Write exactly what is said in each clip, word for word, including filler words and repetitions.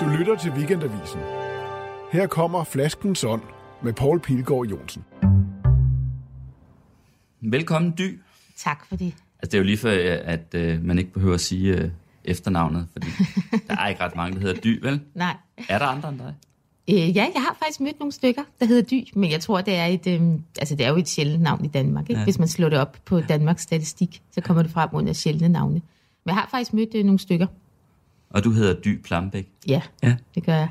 Du lytter til Weekendavisen. Her kommer Flaskens Ånd med Poul Pilgaard Jonsen. Velkommen, Dy. Tak for det. Altså, det er jo lige før, at øh, man ikke behøver at sige øh, efternavnet, fordi der er ikke ret mange, der hedder Dy, vel? Nej. Er der andre end dig? Øh, ja, jeg har faktisk mødt nogle stykker, der hedder Dy, men jeg tror, det er et, øh, altså, det er jo et sjældent navn i Danmark. Ikke? Ja. Hvis man slår det op på Danmarks Statistik, så kommer det frem under sjældne navne. Men jeg har faktisk mødt øh, nogle stykker. Og du hedder Dy Plambeck. Ja, ja, det gør jeg.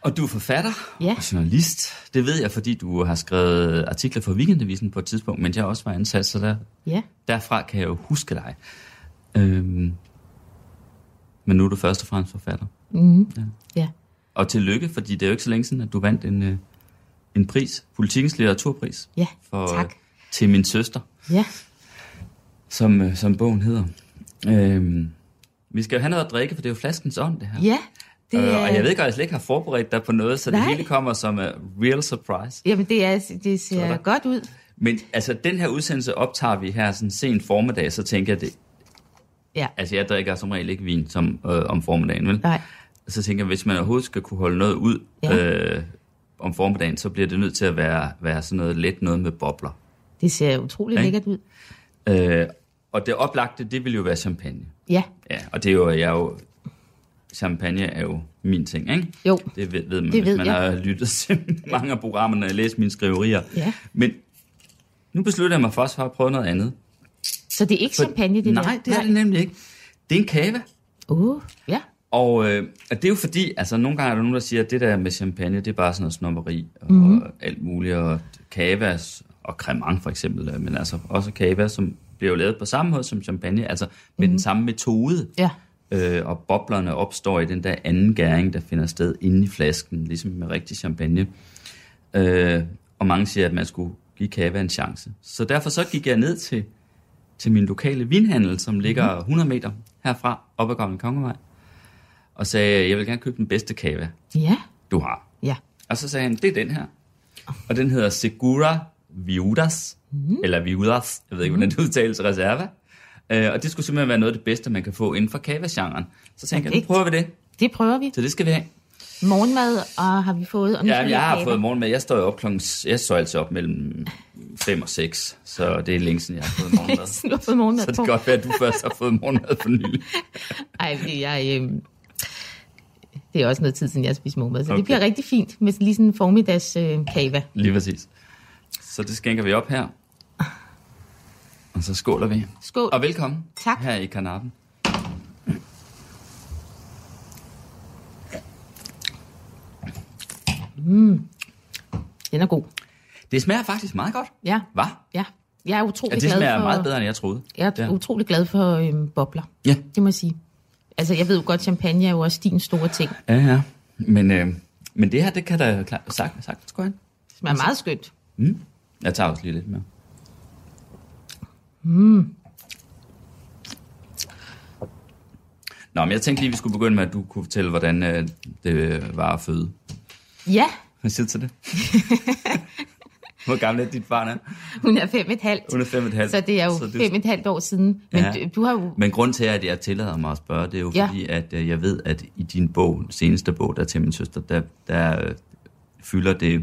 Og du er forfatter, ja, og journalist. Det ved jeg, fordi du har skrevet artikler for Weekendavisen på et tidspunkt, men jeg også var ansat, så der, ja, derfra kan jeg jo huske dig. Øhm, men nu er du først og fremmest forfatter. Mm-hmm. Ja. Ja. Og tillykke, fordi det er jo ikke så længe siden, at du vandt en, en pris, Politikens Litteraturpris, ja, for, tak. Til min søster, ja, som, som bogen hedder. Øhm, Vi skal jo have noget at drikke, for det er jo Flaskens Ånd, det her. Ja. Det er... Og jeg ved godt, at jeg slet ikke har forberedt dig på noget, så nej, det hele kommer som a real surprise. Jamen, det, er, det ser der... godt ud. Men altså, den her udsendelse optager vi her sådan sen formiddag, så tænker jeg det. Ja. Altså, jeg drikker som regel ikke vin som, øh, om formiddagen, vel? Nej. Så tænker jeg, hvis man overhovedet skal kunne holde noget ud, ja, øh, om formiddagen, så bliver det nødt til at være, være sådan noget let noget med bobler. Det ser utrolig, okay, lækkert ud. Øh, Og det oplagte, det ville jo være champagne. Ja. Ja, og det er jo, jeg er jo, champagne er jo min ting, ikke? Jo. Det ved, ved man, det hvis ved man jeg. har lyttet til mange af programmerne og læst mine skriverier. Ja. Men nu beslutter jeg mig først for at prøve noget andet. Så det er ikke for, champagne, det der? Nej, det er det nemlig ikke. Det er en cava. Uh, ja. Og, øh, og det er jo fordi, altså nogle gange er der nogen, der siger, at det der med champagne, det er bare sådan noget snobberi og mm-hmm. alt muligt. Og cavas og cremant for eksempel, men altså også cava, som... bliver jo lavet på samme måde som champagne, altså med mm. den samme metode. Ja. Øh, og boblerne opstår i den der anden gæring, der finder sted inde i flasken, ligesom med rigtig champagne. Øh, og mange siger, at man skulle give kava en chance. Så derfor så gik jeg ned til, til min lokale vinhandel, som ligger mm. hundrede meter herfra, op ad Gamle Kongevej, og sagde, jeg vil gerne købe den bedste kava, ja, du har. Ja. Og så sagde han, det er den her. Og den hedder Segura Viudas. Mm. Eller Viudas, jeg ved ikke, hvordan det udtales, reserva. Øh, og det skulle simpelthen være noget af det bedste, man kan få inden for kava-genren. Så tænker jeg, nu prøver vi det. Det prøver vi. Så det skal vi have. Morgenmad og har vi fået? Og ja, jeg, jeg har kava. fået morgenmad. Jeg står jo op klokken, jeg står altså op mellem fem og seks, så det er længe siden, jeg har fået morgenmad. Jeg har fået morgenmad på. Så det kan godt være, at du først har fået morgenmad for nylig. Ej, jeg... Øh... Det er også noget tid siden, jeg har spist morgenmad, så okay, det bliver rigtig fint med lige sådan en formiddags øh, kava. Lige præcis. Så det skænker vi op her. Og så skåler vi. Skål. Og velkommen. Tak. Her i kanappen. Mm. Den er god. Det smager faktisk meget godt. Ja. Hva? Ja. Jeg er utrolig glad for... Ja, det smager for... meget bedre, end jeg troede. Jeg er ja. utrolig glad for øhm, bobler. Ja. Det må jeg sige. Altså, jeg ved jo godt, champagne er jo også din store ting. Ja, ja. Men, øh, men det her, det kan da klart... Sagt, sagt, skål. Det smager meget skønt. Mm. Jeg tager også lige lidt mere. Mm. Nå, men jeg tænkte lige, vi skulle begynde med, at du kunne fortælle, hvordan øh, det var at føde. Ja. Hvad siger du til det? Hvor gammel er dit barn er? Hun er fem et halvt. Hun er fem et halvt. Så det er jo det... fem et halvt år siden. Men, ja, du, du har jo... men grund til, at jeg tillader mig at spørge, det er jo ja. fordi, at øh, jeg ved, at i din bog, seneste bog, der til min søster, der, der øh, fylder det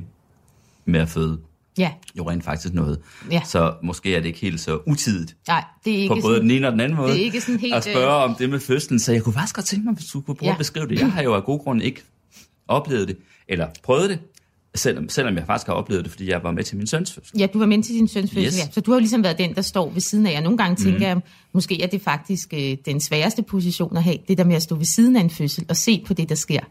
med at føde. Ja. Jo, rent faktisk noget. Ja. Så måske er det ikke helt så utidigt. Nej, det er ikke på både sådan, den ene og den anden måde. Det er ikke sådan helt... At spørge om det med fødslen, så jeg kunne faktisk godt tænke mig, hvis du kunne prøve ja. at beskrive det. Jeg har jo af god grund ikke oplevet det, eller prøvet det, selvom, selvom jeg faktisk har oplevet det, fordi jeg var med til min søns fødsel. Ja, du var med til din søns fødsel, yes. ja. Så du har jo ligesom været den, der står ved siden af jer. Nogle gange tænker mm. jeg, måske er det faktisk øh, den sværeste position at have, det der med at stå ved siden af en fødsel og se på det, der sker.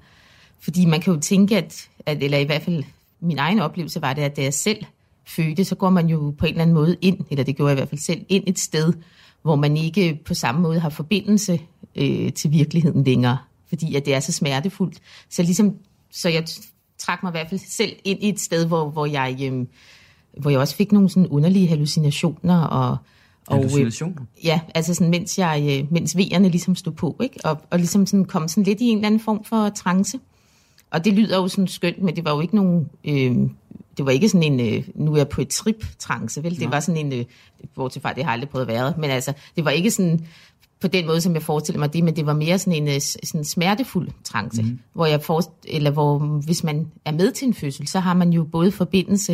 Fordi man kan jo tænke, at, at eller i hvert fald min egen oplevelse var det, at det er selv fødte, så går man jo på en eller anden måde ind, eller det gjorde jeg i hvert fald selv, ind et sted, hvor man ikke på samme måde har forbindelse øh, til virkeligheden længere, fordi at det er så smertefuldt. Så ligesom, så jeg trak mig i hvert fald selv ind i et sted, hvor, hvor, jeg, øh, hvor jeg også fik nogle sådan underlige hallucinationer. Og, og, hallucinationer? Øh, ja, altså sådan, mens, jeg, øh, mens vejerne ligesom stod på, ikke? Og, og ligesom sådan kom sådan lidt i en eller anden form for trance. Og det lyder jo sådan skønt, men det var jo ikke nogen... Øh, Det var ikke sådan en, øh, nu er jeg på et trip-trance, vel? Det var sådan en, øh, hvor til far, det har aldrig prøvet at være, men altså, det var ikke sådan på den måde, som jeg forestiller mig det, men det var mere sådan en sådan smertefuld trance, mm. hvor jeg forst, eller hvor hvis man er med til en fødsel, så har man jo både forbindelse,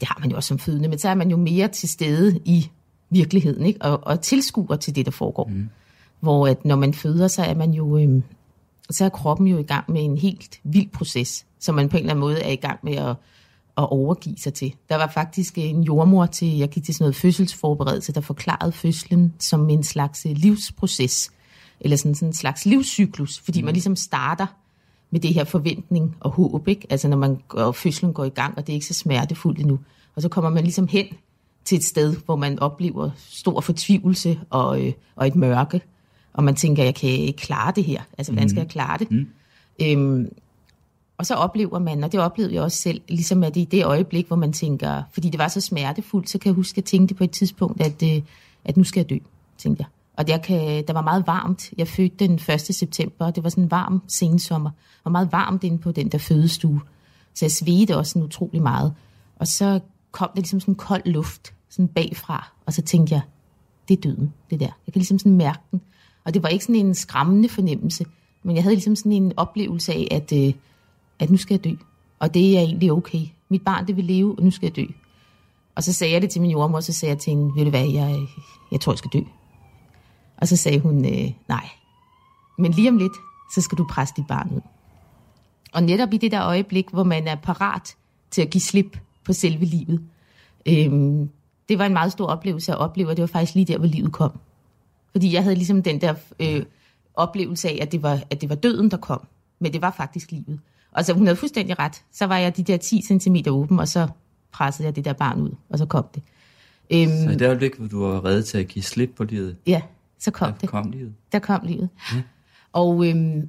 det har man jo også som fødende, men så er man jo mere til stede i virkeligheden, ikke? Og, og tilskuer til det, der foregår. Mm. Hvor at når man føder, så er man jo øhm, så er kroppen jo i gang med en helt vild proces, som man på en eller anden måde er i gang med at, at overgive sig til. Der var faktisk en jordmor til, jeg gik til sådan noget fødselsforberedelse, der forklarede fødslen som en slags livsproces, eller sådan, sådan en slags livscyklus, fordi mm. man ligesom starter med det her forventning og håb, ikke? Altså når man og fødslen går i gang, og det er ikke så smertefuldt endnu. Og så kommer man ligesom hen til et sted, hvor man oplever stor fortvivlelse og, øh, og et mørke, og man tænker, jeg kan ikke klare det her. Altså, hvordan skal jeg klare det? Mm. Øhm, og så oplever man, og det oplevede jeg også selv, ligesom at i det øjeblik, hvor man tænker, fordi det var så smertefuldt, så kan jeg huske, at jeg tænkte på et tidspunkt, at, at nu skal jeg dø, tænkte jeg. Og der, kan, der var meget varmt. Jeg fødte den første september, og det var sådan en varm sensommer. Det var meget varmt inde på den der fødestue. Så jeg svedte også sådan utrolig meget. Og så kom der ligesom sådan en kold luft, sådan bagfra, og så tænkte jeg, det er døden, det der. Jeg kan ligesom sådan mærke den. Og det var ikke sådan en skræmmende fornemmelse, men jeg havde ligesom sådan en oplevelse af, at, øh, at nu skal jeg dø. Og det er egentlig okay. Mit barn, det vil leve, og nu skal jeg dø. Og så sagde jeg det til min jordmor, og så sagde jeg til hende, ved du hvad, jeg, jeg tror, jeg skal dø. Og så sagde hun, øh, nej. Men lige om lidt, så skal du presse dit barn ud. Og netop i det der øjeblik, hvor man er parat til at give slip på selve livet, øh, det var en meget stor oplevelse at opleve, og det var faktisk lige der, hvor livet kom. Fordi jeg havde ligesom den der øh, oplevelse af, at det, var, at det var døden, der kom. Men det var faktisk livet. Og så hun havde fuldstændig ret. Så var jeg de der ti centimeter åben, og så pressede jeg det der barn ud, og så kom det. Øhm, så i det øjeblik, hvor du var rede til at give slip på livet? Ja, så kom det. Der kom livet? Der kom livet. Ja. Og, øhm,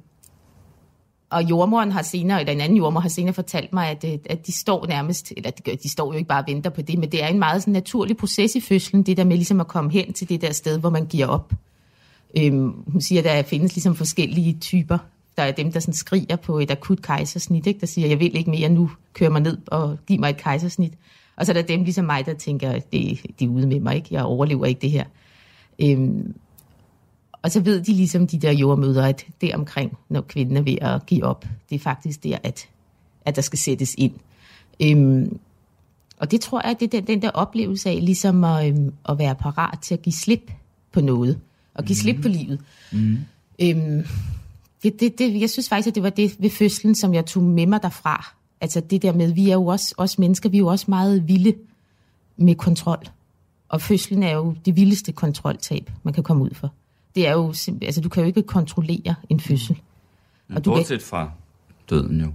og jordmoren har senere, eller en anden jordmor har senere fortalt mig, at, at de står nærmest, eller de står jo ikke bare og venter på det, men det er en meget sådan naturlig proces i fødslen, det der med ligesom at komme hen til det der sted, hvor man giver op. Øhm, hun siger, at der findes ligesom forskellige typer. Der er dem, der sådan skriger på et akut kejsersnit, ikke? Der siger, jeg vil ikke mere nu, kører mig ned og giv mig et kejsersnit. Og så er der dem ligesom mig, der tænker, det, det er ude med mig, ikke? Jeg overlever ikke det her. Øhm, og så ved de ligesom de der jordmødre, at det omkring, når kvinden er ved at give op, det er faktisk der, at, at der skal sættes ind. Øhm, og det tror jeg, det er den, den der oplevelse af ligesom at, øhm, at være parat til at give slip på noget. Og give slip på livet. Mm. Øhm, det, det, det, jeg synes faktisk, at det var det ved fødslen, som jeg tog med mig derfra. Altså det der med, vi er jo også, også mennesker, vi er jo også meget vilde med kontrol. Og fødslen er jo det vildeste kontroltab, man kan komme ud for. Det er jo simpel, altså du kan jo ikke kontrollere en fødsel. Mm. Og bortset du kan, fra døden jo.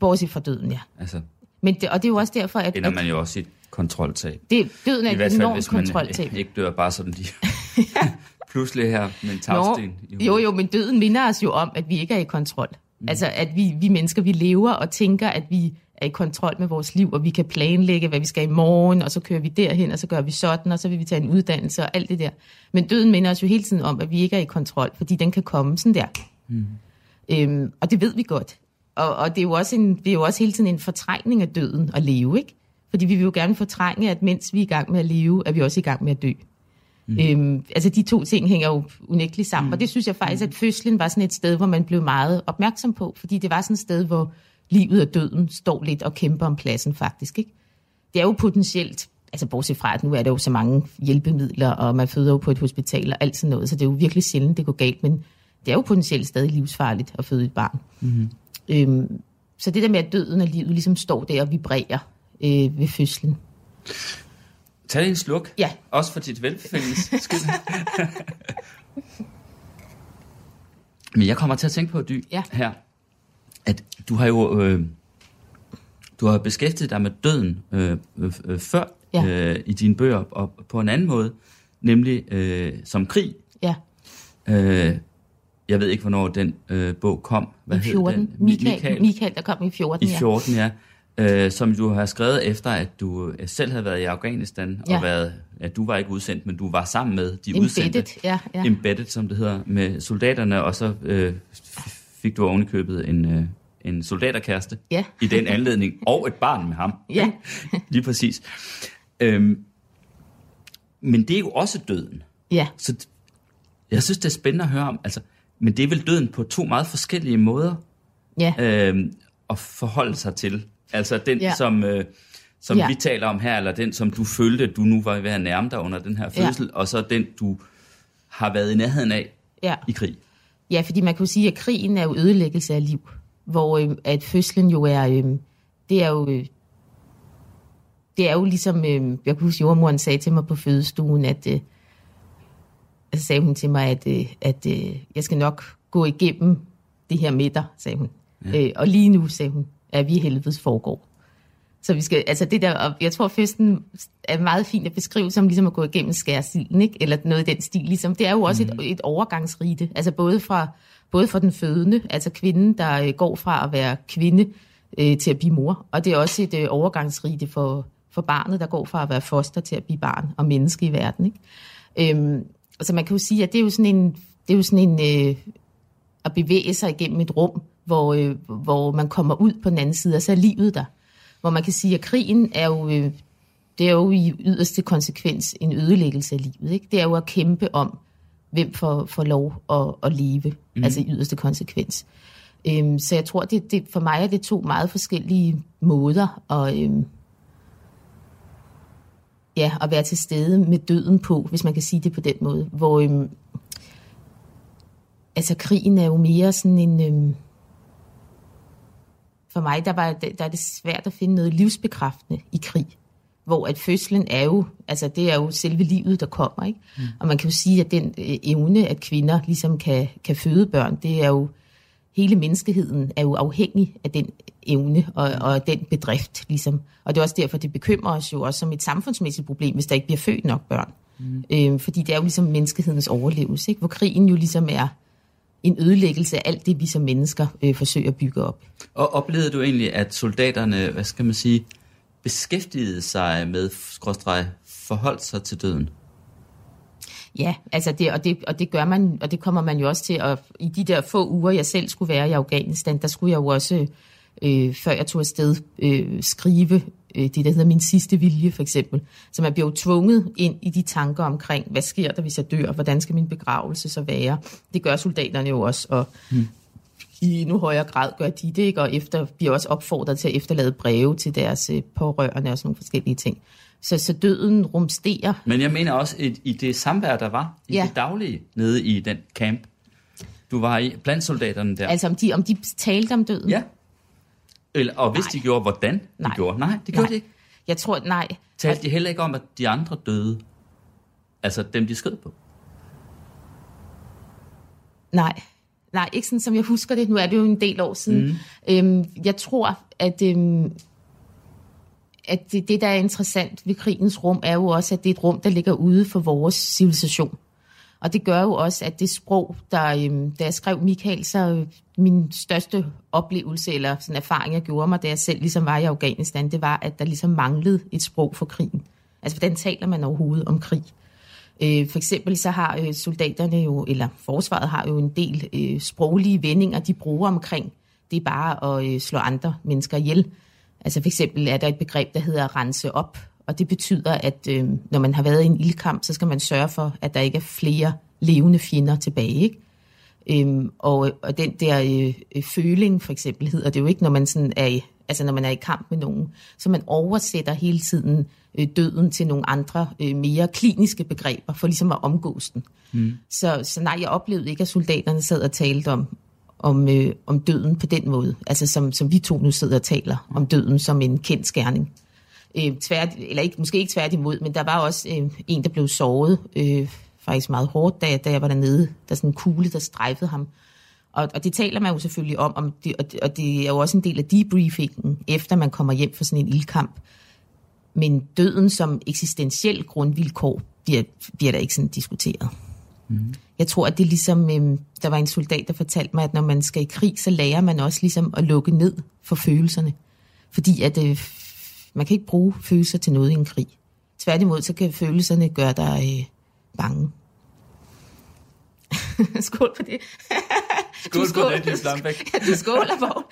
Bortset fra døden, ja. Altså, men det, og det er jo også derfor, at ender man jo også i et kontroltab. Det, døden er et enormt kontroltab. Ikke, ikke dør bare sådan lige. Pludselig her med en tagsten. Jo, jo, men døden minder os jo om, at vi ikke er i kontrol. Mm. Altså, at vi, vi mennesker, vi lever og tænker, at vi er i kontrol med vores liv, og vi kan planlægge, hvad vi skal i morgen, og så kører vi derhen, og så gør vi sådan, og så vil vi tage en uddannelse og alt det der. Men døden minder os jo hele tiden om, at vi ikke er i kontrol, fordi den kan komme sådan der. Mm. Øhm, og det ved vi godt. Og, og det, er jo også en, det er jo også hele tiden en fortrængning af døden at leve, ikke? Fordi vi vil jo gerne fortrænge, at mens vi er i gang med at leve, er vi også i gang med at dø. Mm. Øhm, altså de to ting hænger jo unægteligt sammen, mm. og det synes jeg faktisk, at fødslen var sådan et sted, hvor man blev meget opmærksom på, fordi det var sådan et sted, hvor livet og døden står lidt og kæmper om pladsen faktisk, ikke? Det er jo potentielt, altså bortset fra, at nu er der jo så mange hjælpemidler, og man føder jo på et hospital og alt sådan noget, så det er jo virkelig sjældent, det går galt, men det er jo potentielt stadig livsfarligt at føde et barn. Mm. Øhm, så det der med, at døden og livet ligesom står der og vibrerer øh, ved fødslen. Tag en sluk. Ja. Også for dit velbefindelses skyld. Men jeg kommer til at tænke på, Dy, ja. Her, at du har jo øh, du har beskæftiget dig med døden øh, øh, før ja. øh, i dine bøger, og på en anden måde, nemlig øh, som krig. Ja. Øh, jeg ved ikke, hvornår den øh, bog kom. Hvad I fjorten. Den? Mikael, Mikael. Mikael, der kom i fjorten. I fjorten, ja. ja. Øh, som du har skrevet efter, at du selv havde været i Afghanistan, ja. Og været, at du var ikke udsendt, men du var sammen med de embedded, udsendte, ja, ja. Embedded, som det hedder, med soldaterne, og så øh, fik du ovenikøbet en, øh, en soldaterkæreste ja. I den anledning, og et barn med ham. Ja. Lige præcis. Øhm, men det er jo også døden. Ja. Så Jeg synes, det er spændende at høre om, altså, men det er vel døden på to meget forskellige måder ja. øh, at forholde sig til. Altså den, ja. som, øh, som ja. vi taler om her, eller den, som du følte, du nu var ved at nærme dig under den her fødsel, ja. og så den, du har været i nærheden af ja. i krig. Ja, fordi man kan jo sige, at krigen er jo ødelæggelse af liv, hvor øh, at fødslen jo er, øh, det er jo, øh, det er jo ligesom, øh, jeg kan huske, jordemoren sagde til mig på fødestuen, at øh, så sagde hun til mig, at, at, at jeg skal nok gå igennem det her med dig, sagde hun. Ja. Øh, og lige nu, sagde hun, er vi i helvedes forgår. Så vi skal, altså det der, og jeg tror, fødslen er meget fint at beskrive, som ligesom at gå igennem skærsilden, ikke? Eller noget i den stil, ligesom. Det er jo også mm. et, et overgangsrite, altså både fra, både fra den fødende, altså kvinden, der går fra at være kvinde øh, til at blive mor, og det er også et øh, overgangsrite for, for barnet, der går fra at være foster til at blive barn og menneske i verden, ikke? Øhm, Altså man kan jo sige, at det er jo sådan en, det er jo sådan en øh, at bevæge sig igennem et rum, hvor, øh, hvor man kommer ud på den anden side, og så er livet der. Hvor man kan sige, at krigen er jo, øh, det er jo i yderste konsekvens en ødelæggelse af livet. Ikke? Det er jo at kæmpe om, hvem får, får lov at, at leve, mm. altså i yderste konsekvens. Øhm, så jeg tror, det, det, for mig er det to meget forskellige måder at... Øh, Ja, at være til stede med døden på, hvis man kan sige det på den måde. Hvor, øhm, altså krigen er jo mere sådan en, øhm, for mig, der, var, der er det svært at finde noget livsbekræftende i krig. Hvor at fødslen er jo, altså det er jo selve livet, der kommer, ikke? Mm. Og man kan jo sige, at den øh, evne, at kvinder ligesom kan, kan føde børn, det er jo, hele menneskeheden er jo afhængig af den evne og, og den bedrift, ligesom. Og det er også derfor, det bekymrer os jo også som et samfundsmæssigt problem, hvis der ikke bliver født nok børn. Mm. Øhm, fordi det er jo ligesom menneskehedens overlevelse, ikke? Hvor krigen jo ligesom er en ødelæggelse af alt det, vi som mennesker øh, forsøger at bygge op. Og oplevede du egentlig, at soldaterne, hvad skal man sige, beskæftigede sig med, skråstreg, forholdt sig til døden? Ja, altså det, og, det, og det gør man, og det kommer man jo også til, at i de der få uger, jeg selv skulle være i Afghanistan, der skulle jeg jo også, øh, før jeg tog afsted, øh, skrive øh, det, der hedder min sidste vilje, for eksempel. Så man bliver jo tvunget ind i de tanker omkring, hvad sker der, hvis jeg dør, hvordan skal min begravelse så være? Det gør soldaterne jo også, og hmm. i endnu højere grad gør de det, ikke? Og efter, bliver også opfordret til at efterlade breve til deres øh, pårørende og sådan nogle forskellige ting. Så, så døden rumsterer. Men jeg mener også, at i det samvær, der var i ja. det daglige nede i den camp, du var i, blandt soldaterne der. Altså om de, om de talte om døden? Ja. Eller, og hvis nej. de gjorde, hvordan de nej. gjorde? Nej, det gjorde nej. de ikke. Jeg tror, at nej. Talte de heller ikke om, at de andre døde? Altså dem, de skød på? Nej. Nej, ikke sådan, som jeg husker det. Nu er det jo en del år siden. Mm. Øhm, jeg tror, at... Øhm, at det, det, der er interessant ved krigens rum, er jo også, at det er et rum, der ligger ude for vores civilisation. Og det gør jo også, at det sprog, der, øhm, da jeg skrev Mikael, så min største oplevelse eller sådan erfaring, jeg gjorde mig, da jeg selv ligesom var i Afghanistan, det var, at der ligesom manglede et sprog for krigen. Altså, hvordan taler man overhovedet om krig? Øh, for eksempel så har øh, soldaterne jo, eller forsvaret har jo en del øh, sproglige vendinger, de bruger omkring. Det er bare at øh, slå andre mennesker ihjel. Altså for eksempel er der et begreb, der hedder rense op, og det betyder, at øh, når man har været i en ildkamp, så skal man sørge for, at der ikke er flere levende fjender tilbage, ikke? Øhm, og, og den der øh, føling for eksempel hedder det jo ikke, når man, sådan er i, altså når man er i kamp med nogen. Så man oversætter hele tiden øh, døden til nogle andre øh, mere kliniske begreber, for ligesom at omgås den. Mm. Så, så nej, jeg oplevede ikke, at soldaterne sad og talte om, Om, øh, om døden på den måde, altså som, som vi to nu sidder og taler, om døden som en kendskærning. Øh, tvært, eller ikke, måske ikke tværtimod, men der var også øh, en, der blev såret, øh, faktisk meget hårdt, da jeg, da jeg var dernede, der sådan en kugle, der strejfede ham. Og, og det taler man jo selvfølgelig om, om det, og, det, og det er jo også en del af debriefingen, efter man kommer hjem fra sådan en ildkamp. Men døden som eksistentiel grundvilkår bliver, bliver der ikke sådan diskuteret. Mm-hmm. Jeg tror, at det ligesom, øh, der var en soldat, der fortalte mig, at når man skal i krig, så lærer man også ligesom at lukke ned for følelserne. Fordi at øh, man kan ikke bruge følelser til noget i en krig. Tværtimod, så kan følelserne gøre dig øh, bange. Skål for det. Skål for det, Dy Plambeck. Ja, du skåler på.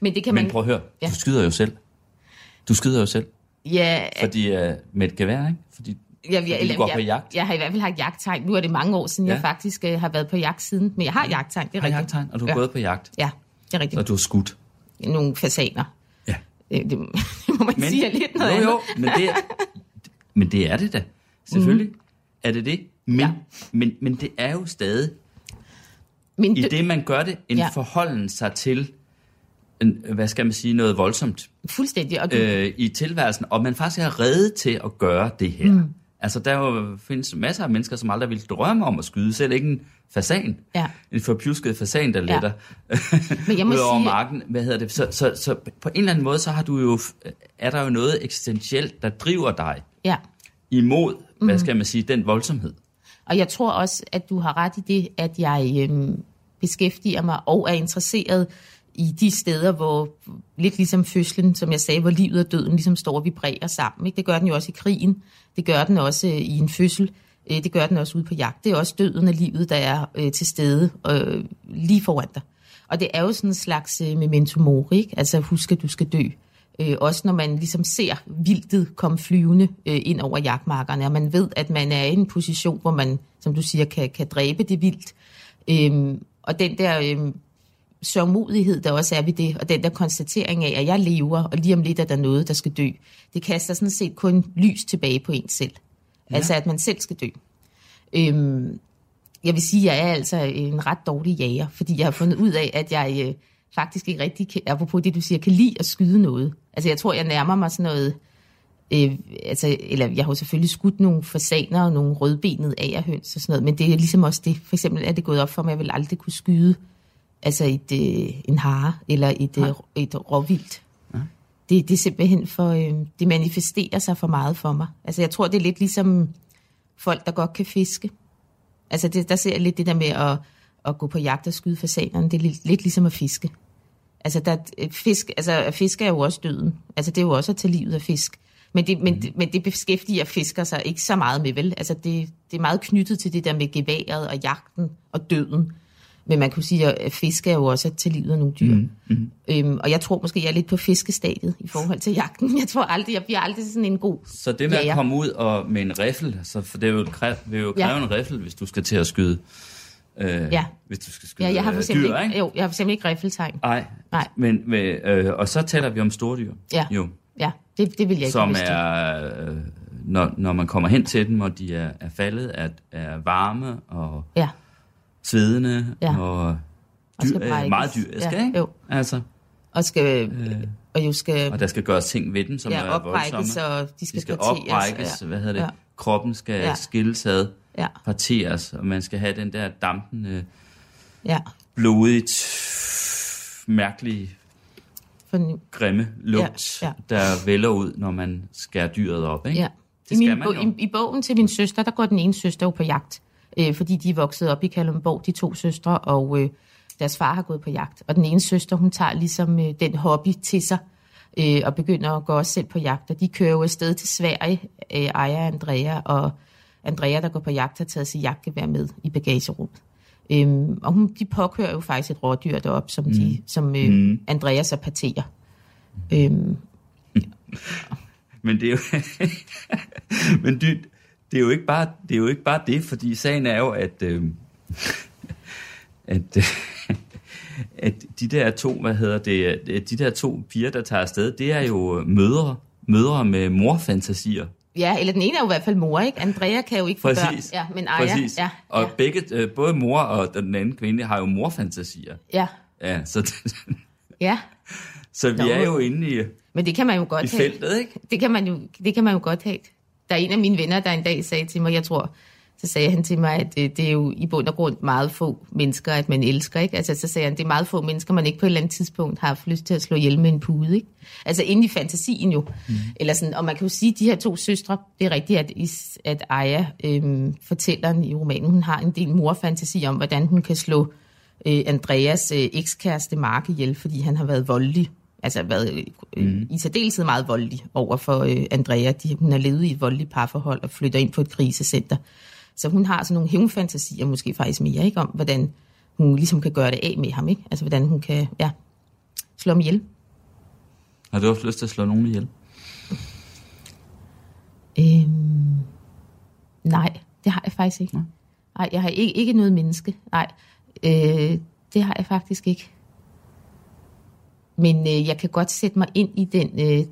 Men det kan man... Men prøv at høre, ja. du skyder jo selv. Du skyder jo selv. Ja, fordi øh, med et gevær, ikke? Fordi Jeg, jeg, jeg, jeg, jeg, jeg har i hvert fald haft jagttegn. Nu er det mange år siden, ja. jeg faktisk uh, har været på jagt siden. Men jeg har jagttegn, det er har rigtigt. Jagttegn, og du har ja. gået på jagt? Ja, det er rigtigt. Og du har skudt? Nogle fasaner. Ja. Det, det må man men, sige lidt noget jo, jo, men det, men det er det da. Selvfølgelig mm. er det det. Men, ja. men, men det er jo stadig, men du, i det man gør det, en ja. forholden sig til... hvad skal man sige, noget voldsomt. Fuldstændig. Og du... øh, i tilværelsen, og man faktisk er rede til at gøre det her. Mm. Altså, der jo findes masser af mennesker, som aldrig ville drømme om at skyde, selv ikke en fasan. Ja. En forpjusket fasan, der letter ja. ud over sige... marken. Hvad hedder det? Så, så, så på en eller anden måde, så har du jo, er der jo noget eksistentielt, der driver dig ja. imod, mm. hvad skal man sige, den voldsomhed. Og jeg tror også, at du har ret i det, at jeg øh, beskæftiger mig og er interesseret i de steder, hvor lidt ligesom fødslen, som jeg sagde, hvor livet og døden ligesom står og vibrerer sammen. Ikke? Det gør den jo også i krigen, det gør den også i en fødsel, det gør den også ude på jagt. Det er også døden og livet, der er til stede øh, lige foran dig. Og det er jo sådan en slags memento mori, ikke? Altså husk, at du skal dø. Øh, også når man ligesom ser vildtet komme flyvende øh, ind over jagtmarkerne, og man ved, at man er i en position, hvor man, som du siger, kan, kan dræbe det vildt. Øh, og den der... Øh, sørgmodighed, der også er ved det, og den der konstatering af, at jeg lever, og lige om lidt er der noget, der skal dø, det kaster sådan set kun lys tilbage på en selv. Ja. Altså, at man selv skal dø. Øhm, jeg vil sige, at jeg er altså en ret dårlig jager, fordi jeg har fundet ud af, at jeg øh, faktisk ikke rigtig kan, apropos det, du siger, kan lide at skyde noget. Altså, jeg tror, jeg nærmer mig sådan noget, øh, altså, eller jeg har jo selvfølgelig skudt nogle fasaner og nogle rødbenede agerhøns og sådan noget, men det er ligesom også det, for eksempel er det gået op for mig, at jeg vil aldrig kunne skyde altså et, øh, en hare eller et, øh, et råvildt. Det, det er simpelthen for, øh, det manifesterer sig for meget for mig. Altså jeg tror, det er lidt ligesom folk, der godt kan fiske. Altså det, der ser jeg lidt det der med at, at gå på jagt og skyde fasanerne, det er lidt, lidt ligesom at fiske. Altså der, fisk, altså, fisk er jo også døden. Altså det er jo også at tage livet af fisk. Men det, men, mm. men det beskæftiger fisker sig ikke så meget med, vel? Altså det, det er meget knyttet til det der med geværet og jagten og døden. Men man kunne sige, at fiske er jo også til livet af nogle dyr. Mm, mm. Øhm, og jeg tror måske, jeg er lidt på fiskestadiet i forhold til jagten. Jeg tror aldrig, jeg bliver aldrig sådan en god Så det med jager. At komme ud og, med en riffel, så for det vil jo kræve, vil jo kræve ja. en riffel, hvis du skal til at skyde øh, ja. hvis du skal skyde ja, jeg har for dyr, ikke? Ikke? Jo, jeg har for eksempel ikke riffeltegn. Nej, Nej. Men, med, øh, og så taler vi om store dyr. Ja, jo. ja. Det, det vil jeg ikke Som er, øh, når, når man kommer hen til dem, og de er, er faldet, er, er varme og... Ja. Svedende ja. og, dyr, og øh, meget dyriske, ja, ikke? Jo. Altså, og, skal, øh, og, jo skal, og der skal gøres ting ved den, som ja, er voldsomme. Og de skal, de skal oprækkes, ja. hvad hedder det? Ja. Kroppen skal ja. skilles ad, ja. parteres, og man skal have den der dampende, ja. blodigt, mærkelige, grimme lugt, ja. Ja. der vælger ud, når man skærer dyret op, ikke? Ja. I, min, bo, i, I bogen til min søster, der går den ene søster jo på jagt. Øh, fordi de er vokset op i Kalundborg, de to søstre, og øh, deres far har gået på jagt. Og den ene søster, hun tager ligesom øh, den hobby til sig, øh, og begynder at gå også selv på jagt. Og de kører jo afsted til Sverige, øh, Ejer og Andrea, og Andrea, der går på jagt, har taget sit jagtgevær med i bagagerummet. Øhm, og hun, de påkører jo faktisk et rådyr derop, som, mm. de, som øh, mm. Andrea så parterer. Øhm. Men det er jo... Men dybt... Det er jo ikke bare det, er jo ikke bare det, fordi sagen er jo, at øh, at øh, at de der to, hvad hedder det, de der to piger, der tager afsted, det er jo mødre, mødre med morfantasier. Ja, eller den ene er jo i hvert fald mor, ikke? Andrea kan jo ikke få børn, ja, men Aja, præcis. Ja, ja. Og begge, både mor og den anden kvinde har jo morfantasier. Ja. Ja, så det, ja. Så vi Nå. er jo inde i. Men det kan man jo godt i feltet, ikke? Det kan man jo, det kan man jo godt have. Der er en af mine venner, der en dag sagde til mig, jeg tror, så sagde han til mig, at det, det er jo i bund og grund meget få mennesker, at man elsker, ikke? Altså, så sagde han, det er meget få mennesker, man ikke på et eller andet tidspunkt har haft lyst til at slå ihjel med en pude, ikke? Altså, inde i fantasien jo. Mm. Eller sådan, og man kan jo sige, at de her to søstre, det er rigtigt, at, at Aja, øhm, fortælleren i romanen, hun har en del morfantasi om, hvordan hun kan slå øh, Andreas øh, ekskæreste Mark ihjel, fordi han har været voldelig. Altså været mm. i særdeleshed meget voldelig over for øh, Andrea. De, hun har levet i et voldeligt parforhold og flytter ind på et krisecenter. Så hun har sådan nogle hævnfantasier, måske faktisk mere, ikke? Om hvordan hun ligesom kan gøre det af med ham, ikke? Altså hvordan hun kan, ja, slå ham ihjel. Har du også lyst til at slå nogen ihjel? Øhm, Nej, det har jeg faktisk ikke. Nej, Nej jeg har ikke, ikke noget menneske. Nej, øh, det har jeg faktisk ikke. Men øh, jeg kan godt sætte mig ind i den øh,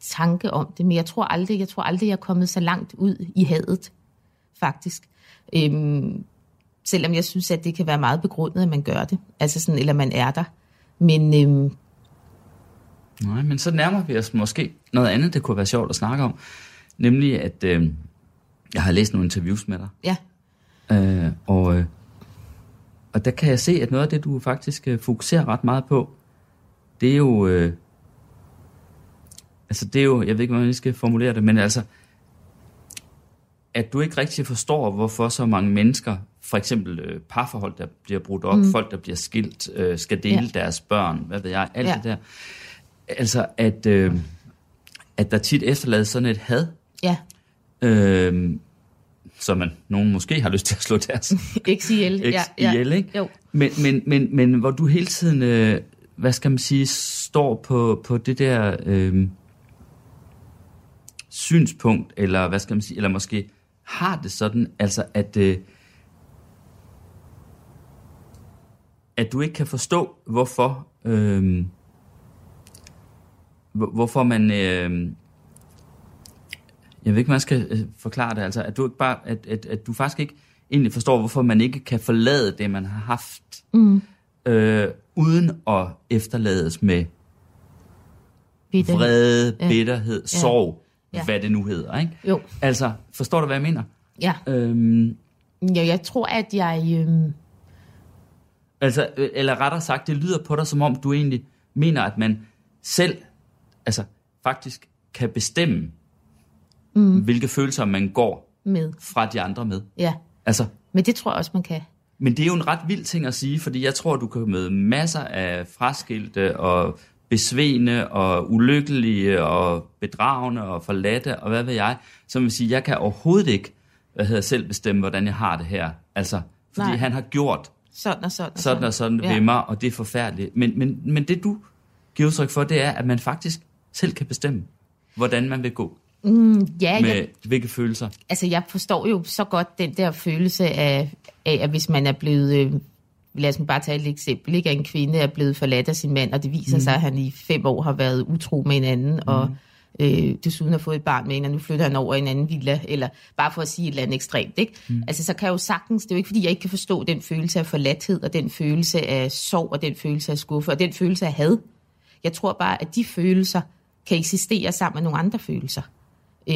tanke om det, men jeg tror aldrig, jeg tror aldrig, jeg er kommet så langt ud i hadet, faktisk. Øhm, selvom jeg synes, at det kan være meget begrundet, at man gør det, altså sådan, eller man er der. Men øhm, nej, men så nærmer vi os måske noget andet, det kunne være sjovt at snakke om, nemlig at øh, jeg har læst nogle interviews med dig. Ja. Øh, og øh, og der kan jeg se, at noget af det, du faktisk øh, fokuserer ret meget på, det er jo øh, altså det er jo, jeg ved ikke, hvordan jeg skal formulere det, men altså, at du ikke rigtig forstår, hvorfor så mange mennesker, for eksempel øh, parforhold, der bliver brudt op, mm. folk, der bliver skilt, øh, skal dele ja. deres børn, hvad ved jeg, alt ja. det der. Altså, at, øh, at der tit efterlades sådan et had, ja. øh, som man, nogen måske har lyst til at slå deres X ihjel, X ja, ihjel ja. ikke? Jo. Men, men, men, men hvor du hele tiden, øh, hvad skal man sige, står på, på det der... Øh, synspunkt, eller hvad skal man sige, eller måske har det sådan, altså at øh, at du ikke kan forstå, hvorfor øh, hvorfor man øh, jeg ved ikke, man skal øh, forklare det, altså at du ikke bare, at, at, at du faktisk ikke egentlig forstår, hvorfor man ikke kan forlade det, man har haft, mm. øh, uden at efterlades med Bitter. vrede, bitterhed, ja. sorg, Ja. hvad det nu hedder, ikke? Jo. Altså, forstår du, hvad jeg mener? Ja. Øhm, ja, jeg tror, at jeg... Øhm... Altså, eller rettere sagt, det lyder på dig, som om du egentlig mener, at man selv, altså faktisk, kan bestemme, mm. hvilke følelser man går med fra de andre med. Ja, altså, men det tror jeg også, man kan. Men det er jo en ret vild ting at sige, fordi jeg tror, du kan møde masser af fraskilte og... besvene og ulykkelige og bedragende og forladte og hvad ved jeg, som vil sige, jeg kan overhovedet ikke hvad hedder, selv bestemme, hvordan jeg har det her. Altså, fordi Nej. han har gjort sådan og sådan og sådan, sådan, og sådan ja. ved mig, og det er forfærdeligt. Men, men, men det, du giver udtryk for, det er, at man faktisk selv kan bestemme, hvordan man vil gå. Mm, ja, med jeg, hvilke følelser. Altså, jeg forstår jo så godt den der følelse af, af at hvis man er blevet... Øh, lad os bare tage et eksempel, ikke? En kvinde er blevet forladt af sin mand, og det viser mm. sig, at han i fem år har været utro med en anden, mm. og øh, desuden har fået et barn med en, og nu flytter han over i en anden villa, eller bare for at sige et eller andet ekstremt, ikke? Mm. Altså, så kan jeg jo sagtens, det er jo ikke, fordi jeg ikke kan forstå den følelse af forladthed, og den følelse af sorg, og den følelse af skuffe, og den følelse af had. Jeg tror bare, at de følelser kan eksistere sammen med nogle andre følelser.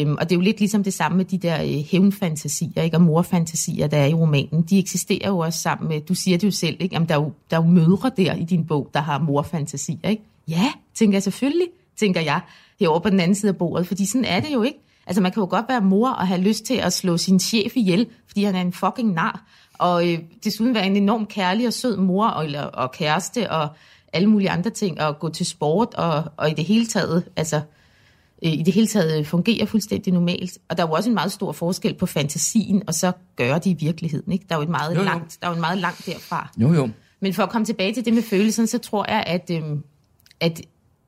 Øhm, og det er jo lidt ligesom det samme med de der øh, hævnfantasier, ikke, og morfantasier, der er i romanen. De eksisterer jo også sammen med, du siger det jo selv, ikke? Jamen, der, er jo, der er jo mødre der i din bog, der har morfantasier, ikke? Ja, tænker jeg selvfølgelig, tænker jeg, herovre på den anden side af bordet, fordi sådan er det jo ikke. Altså, man kan jo godt være mor og have lyst til at slå sin chef ihjel, fordi han er en fucking nar, og øh, desuden være en enormt kærlig og sød mor og, eller, og kæreste og alle mulige andre ting, og gå til sport og, og i det hele taget, altså... i det hele taget fungerer fuldstændig normalt. Og der er jo også en meget stor forskel på fantasien, og så gøre det i virkeligheden, ikke? Der er jo et meget, jo, jo. Langt, der er jo en meget langt derfra. Jo, jo. Men for at komme tilbage til det med følelsen, så tror jeg, at, øhm, at,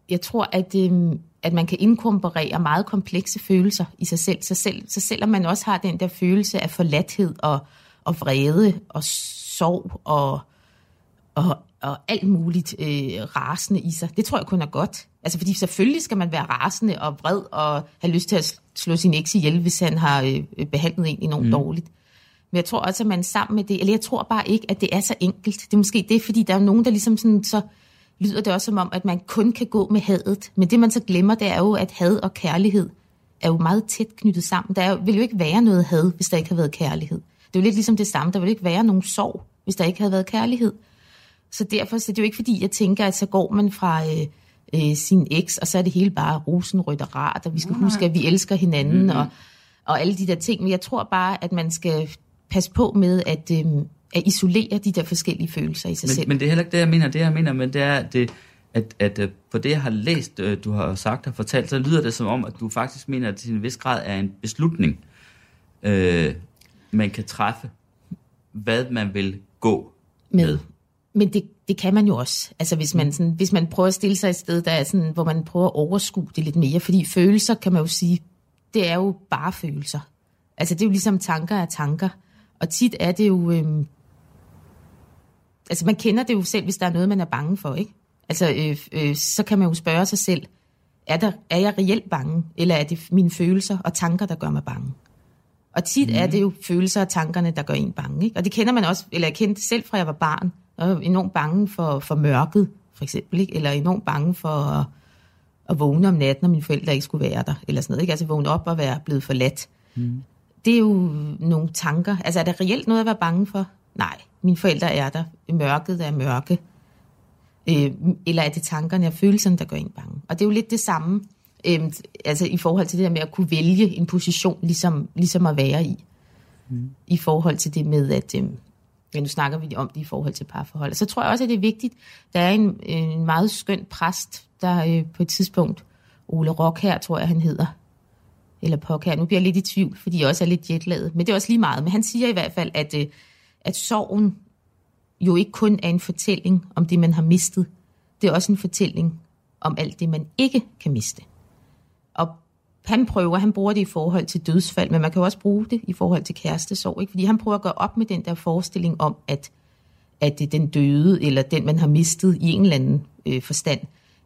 jeg tror, at, øhm, at man kan inkorporere meget komplekse følelser i sig selv. Så, selv, så selvom man også har den der følelse af forladthed og, og vrede og sorg og, og, og alt muligt øh, rasende i sig, det tror jeg kun er godt. Altså, fordi selvfølgelig skal man være rasende og vred og have lyst til at slå sin eks ihjel, hvis han har øh, behandlet en enormt mm. dårligt. Men jeg tror også, at man sammen med det, eller jeg tror bare ikke, at det er så enkelt. Det er måske det, fordi der er nogen, der ligesom sådan, så lyder det også som om, at man kun kan gå med hadet. Men det, man så glemmer, det er jo, at had og kærlighed er jo meget tæt knyttet sammen. Der er jo, vil jo ikke være noget had, hvis der ikke havde været kærlighed. Det er jo lidt ligesom det samme. Der vil ikke være nogen sorg, hvis der ikke havde været kærlighed. Så derfor så det er det jo ikke, fordi jeg tænker, at så går man fra... Øh, Øh, sin eks, og så er det hele bare rosenrødt og rart, og vi skal okay. huske, at vi elsker hinanden, mm-hmm. og, og alle de der ting. Men jeg tror bare, at man skal passe på med at, øh, at isolere de der forskellige følelser i sig men, selv. Men det er heller ikke det, jeg mener. Det, jeg mener, men det er, det, at, at, at på det, jeg har læst, du har sagt og fortalt, så lyder det som om, at du faktisk mener, at det til en vis grad er en beslutning, øh, man kan træffe, hvad man vil gå med. med. Men det, det kan man jo også. Altså hvis man, sådan, hvis man prøver at stille sig et sted, der er sådan, hvor man prøver at overskue det lidt mere. Fordi følelser, kan man jo sige, det er jo bare følelser. Altså, det er jo ligesom tanker er tanker. Og tit er det jo... Øhm, altså, man kender det jo selv, hvis der er noget, man er bange for, ikke? Altså, øh, øh, så kan man jo spørge sig selv, er, der, er jeg reelt bange, eller er det mine følelser og tanker, der gør mig bange? Og tit mm. er det jo følelser og tankerne, der gør en bange, ikke? Og det kender man også, eller jeg kendte selv fra jeg var barn, og jeg var enormt bange for, for mørket, for eksempel, ikke? Eller enormt bange for... at vågne om natten, når mine forældre ikke skulle være der, eller sådan noget, ikke? Altså vågne op og være blevet forladt. Mm. Det er jo nogle tanker. Altså er der reelt noget at være bange for? Nej, mine forældre er der. Mørket er mørke. Øh, eller er det tankerne og følelserne, der gør en bange? Og det er jo lidt det samme, øh, altså i forhold til det der med at kunne vælge en position, ligesom, ligesom at være i. Mm. I forhold til det med, at... Øh, men nu snakker vi om det i forhold til parforhold. Så tror jeg også, at det er vigtigt, der er en, en meget skøn præst, der øh, på et tidspunkt, Ole Rock her, tror jeg, han hedder, eller Pok her, nu bliver jeg lidt i tvivl, fordi jeg også er lidt jetlaget, men det er også lige meget. Men han siger i hvert fald, at, øh, at sorgen jo ikke kun er en fortælling om det, man har mistet. Det er også en fortælling om alt det, man ikke kan miste. Og han prøver, han bruger det i forhold til dødsfald, men man kan også bruge det i forhold til kærestesorg, ikke? Fordi han prøver at gøre op med den der forestilling om, at, at den døde, eller den, man har mistet i en eller anden øh, forstand,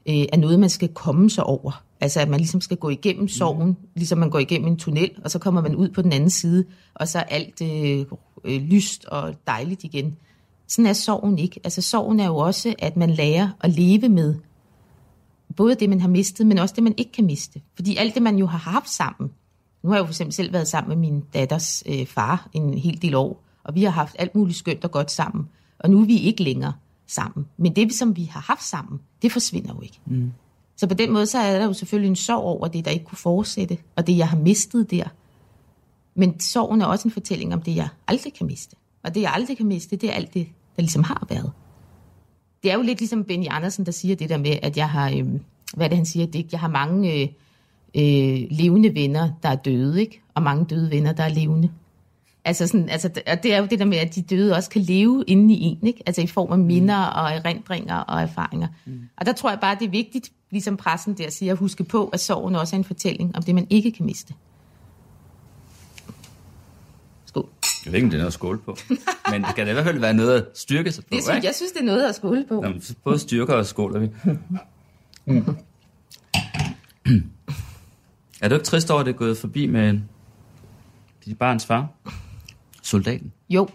øh, er noget, man skal komme sig over. Altså, at man ligesom skal gå igennem sorgen, ligesom man går igennem en tunnel, og så kommer man ud på den anden side, og så er alt øh, øh, lyst og dejligt igen. Sådan er sorgen ikke. Altså, sorgen er jo også, at man lærer at leve med både det, man har mistet, men også det, man ikke kan miste. Fordi alt det, man jo har haft sammen. Nu har jeg jo for eksempel selv været sammen med min datters øh, far en hel del år, og vi har haft alt muligt skønt og godt sammen. Og nu er vi ikke længere sammen. Men det, som vi har haft sammen, det forsvinder jo ikke. Mm. Så på den måde, så er der jo selvfølgelig en sorg over det, der ikke kunne fortsætte, og det, jeg har mistet der. Men sorgen er også en fortælling om det, jeg aldrig kan miste. Og det, jeg aldrig kan miste, det er alt det, der ligesom har været. Det er jo lidt ligesom Benny Andersen, der siger det der med, at jeg har, øh, hvad er det han siger, det, jeg har mange øh, øh, levende venner, der er døde, ikke? Og mange døde venner, der er levende. Altså sådan, altså, og det er jo det der med, at de døde også kan leve inde i en, ikke? Altså i form af minder og erindringer og erfaringer. Mm. Og der tror jeg bare, det er vigtigt, ligesom pressen der siger, at huske på, at sorgen også er en fortælling om det, man ikke kan miste. Skål. Jeg ved ikke, om det er noget at skåle på. Men det kan i hvert fald være noget at styrke sig på, det synes, ikke? Jeg synes, det er noget at skåle på. Nå, både styrker og skåler vi. Mm. Er du ikke trist over, at det er gået forbi med dit barns far? Soldaten? Jo,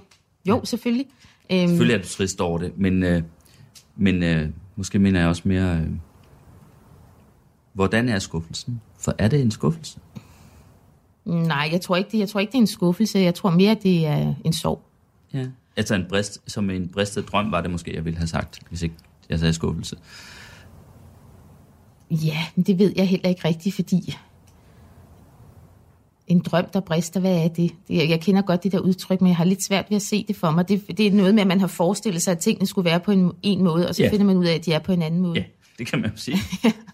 jo selvfølgelig. Æm... Selvfølgelig er du trist over det, men, øh, men øh, måske mener jeg også mere... Øh, hvordan er skuffelsen? For er det en skuffelse? Nej, jeg tror ikke det. Jeg tror ikke det er en skuffelse. Jeg tror mere det er en sorg. Ja. Altså en brist, som en bristet drøm var det måske jeg ville have sagt, hvis ikke jeg sagde skuffelse. Ja, men det ved jeg heller ikke rigtigt, fordi en drøm der brister, hvad er det? Jeg kender godt det der udtryk, men jeg har lidt svært ved at se det for mig. Det, det er noget med at man har forestillet sig at tingene skulle være på en, en måde, og så ja. Finder man ud af at de er på en anden måde. Ja, det kan man jo sige.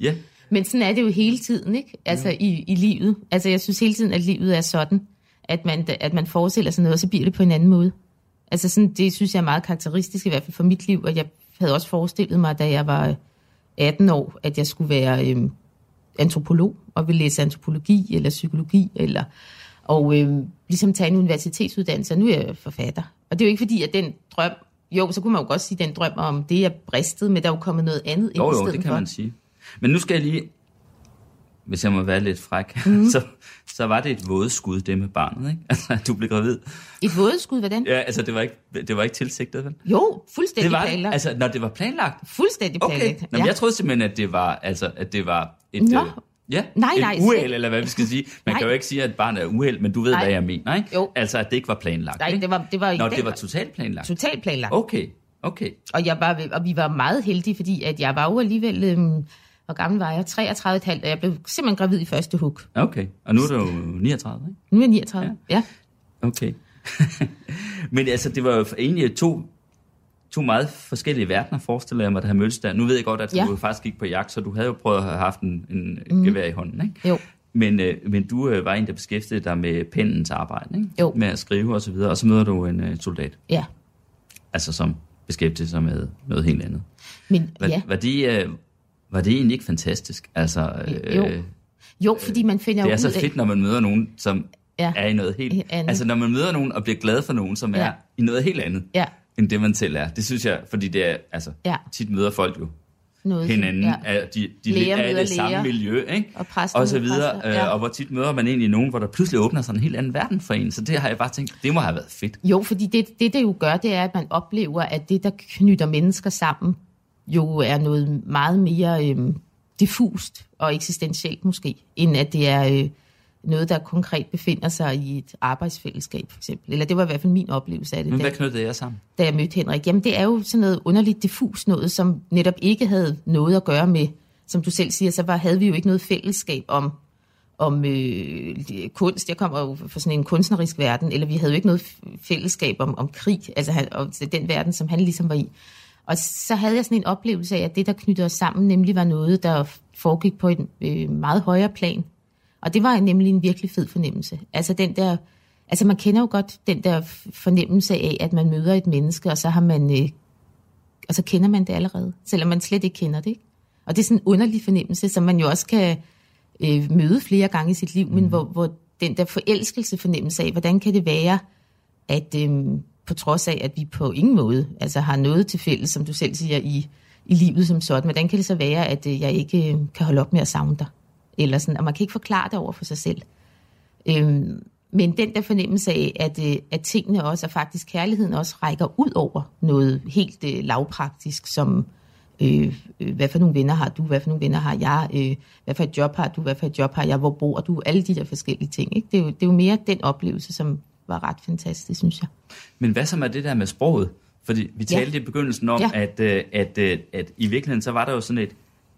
Ja. Men sådan er det jo hele tiden, ikke? Altså ja. i, i livet. Altså jeg synes hele tiden, at livet er sådan, at man, at man forestiller sig noget, og så bliver det på en anden måde. Altså sådan, det synes jeg er meget karakteristisk, i hvert fald for mit liv, og jeg havde også forestillet mig, da jeg var atten år, at jeg skulle være øhm, antropolog, og ville læse antropologi eller psykologi, eller, og øhm, ligesom tage en universitetsuddannelse, og nu er jeg forfatter. Og det er jo ikke fordi, at den drøm, jo, så kunne man jo godt sige, den drøm om det er bristet, men der er jo kommet noget andet jo, ind i stedet for. Jo, det kan man sige. Men nu skal jeg lige, hvis jeg må være lidt fræk, mm. så, så var det et vådeskud, det med barnet, ikke? Altså, du blev gravid. Et vådeskud, hvordan? Ja, altså, det var ikke, det var ikke tilsigtet, vel? Jo, fuldstændig det var, planlagt. Altså, når det var planlagt? Fuldstændig planlagt, okay. Nå, ja. Jeg troede simpelthen, at det var, altså, at det var et, øh, ja, nej, et nej, uheld, eller hvad vi skal sige. Man nej. Kan jo ikke sige, at barnet er uheld, men du ved, nej. Hvad jeg mener, ikke? Jo. Altså, at det ikke var planlagt, nej, ikke? Det var, det var ikke. Nå, det var totalt planlagt. Totalt planlagt. Okay, okay. Og, jeg var, og vi var meget heldige, fordi at jeg var jo alligevel... Øhm, hvor gammel var jeg? treogtredive komma fem, og jeg blev simpelthen gravid i første hug. Okay, og nu er du jo niogtredive, ikke? Nu er jeg niogtredive, ja. ja. Okay. Men altså, det var jo egentlig to, to meget forskellige verdener, forestiller jeg mig, der havde mødtes der. Nu ved jeg godt, at du ja. Faktisk gik på jagt, så du havde jo prøvet at have haft en, en mm. gevær i hånden, ikke? Jo. Men, øh, men du øh, var en, der beskæftigede dig med pennens arbejde, ikke? Jo. Med at skrive og så videre, og så møder du en øh, soldat. Ja. Altså, som beskæftigede sig med noget helt andet. Men, var, ja. Var de... Øh, Var det egentlig ikke fantastisk? Altså, øh, jo. jo, fordi man finder ud af... Det er så fedt, når man møder nogen, som ja. er i noget helt andet. Altså når man møder nogen og bliver glad for nogen, som ja. er i noget helt andet, ja. end det man selv er. Det synes jeg, fordi det er, altså ja. tit møder folk jo noget hinanden, ja. er, de, de læger, er i det læger. samme miljø, ikke? Og, og så videre. Præster, ja. Og hvor tit møder man egentlig nogen, hvor der pludselig åbner sig en helt anden verden for en. Så det har jeg bare tænkt, det må have været fedt. Jo, fordi det, det der jo gør, det er, at man oplever, at det, der knytter mennesker sammen, jo er noget meget mere øh, diffust og eksistentielt måske, end at det er øh, noget, der konkret befinder sig i et arbejdsfællesskab, for eksempel. Eller det var i hvert fald min oplevelse af det. Men hvad knyttede jeg sammen? Da jeg mødte Henrik. Jamen, det er jo sådan noget underligt diffus noget, som netop ikke havde noget at gøre med, som du selv siger, så var, havde vi jo ikke noget fællesskab om, om øh, kunst. Jeg kommer jo fra sådan en kunstnerisk verden, eller vi havde jo ikke noget fællesskab om, om krig, altså han, om den verden, som han ligesom var i. Og så havde jeg sådan en oplevelse af, at det, der knyttede os sammen, nemlig var noget, der foregik på en øh, meget højere plan. Og det var nemlig en virkelig fed fornemmelse. Altså den der, altså man kender jo godt den der fornemmelse af, at man møder et menneske, og så har man, øh, og så kender man det allerede, selvom man slet ikke kender det, ikke? Og det er sådan en underlig fornemmelse, som man jo også kan øh, møde flere gange i sit liv, men hvor, hvor den der forelskelse fornemmelse af, hvordan kan det være, at øh, på trods af, at vi på ingen måde altså har noget til fælles, som du selv siger, i, i livet som sådan, hvordan kan det så være, at øh, jeg ikke øh, kan holde op med at savne dig? Eller sådan, og man kan ikke forklare det over for sig selv. Øhm, men den der fornemmelse af, at, at tingene også, og faktisk kærligheden også, rækker ud over noget helt øh, lavpraktisk, som øh, øh, hvad for nogle venner har du, hvad for nogle venner har jeg, øh, hvad for et job har du, hvad for et job har jeg, hvor bor du, alle de der forskellige ting. Ikke? Det, er jo, det er jo mere den oplevelse, som var ret fantastisk, synes jeg. Men hvad så med det der med sproget? Fordi vi talte ja. i begyndelsen om, ja. at, at, at, at i virkeligheden, så var der jo sådan et,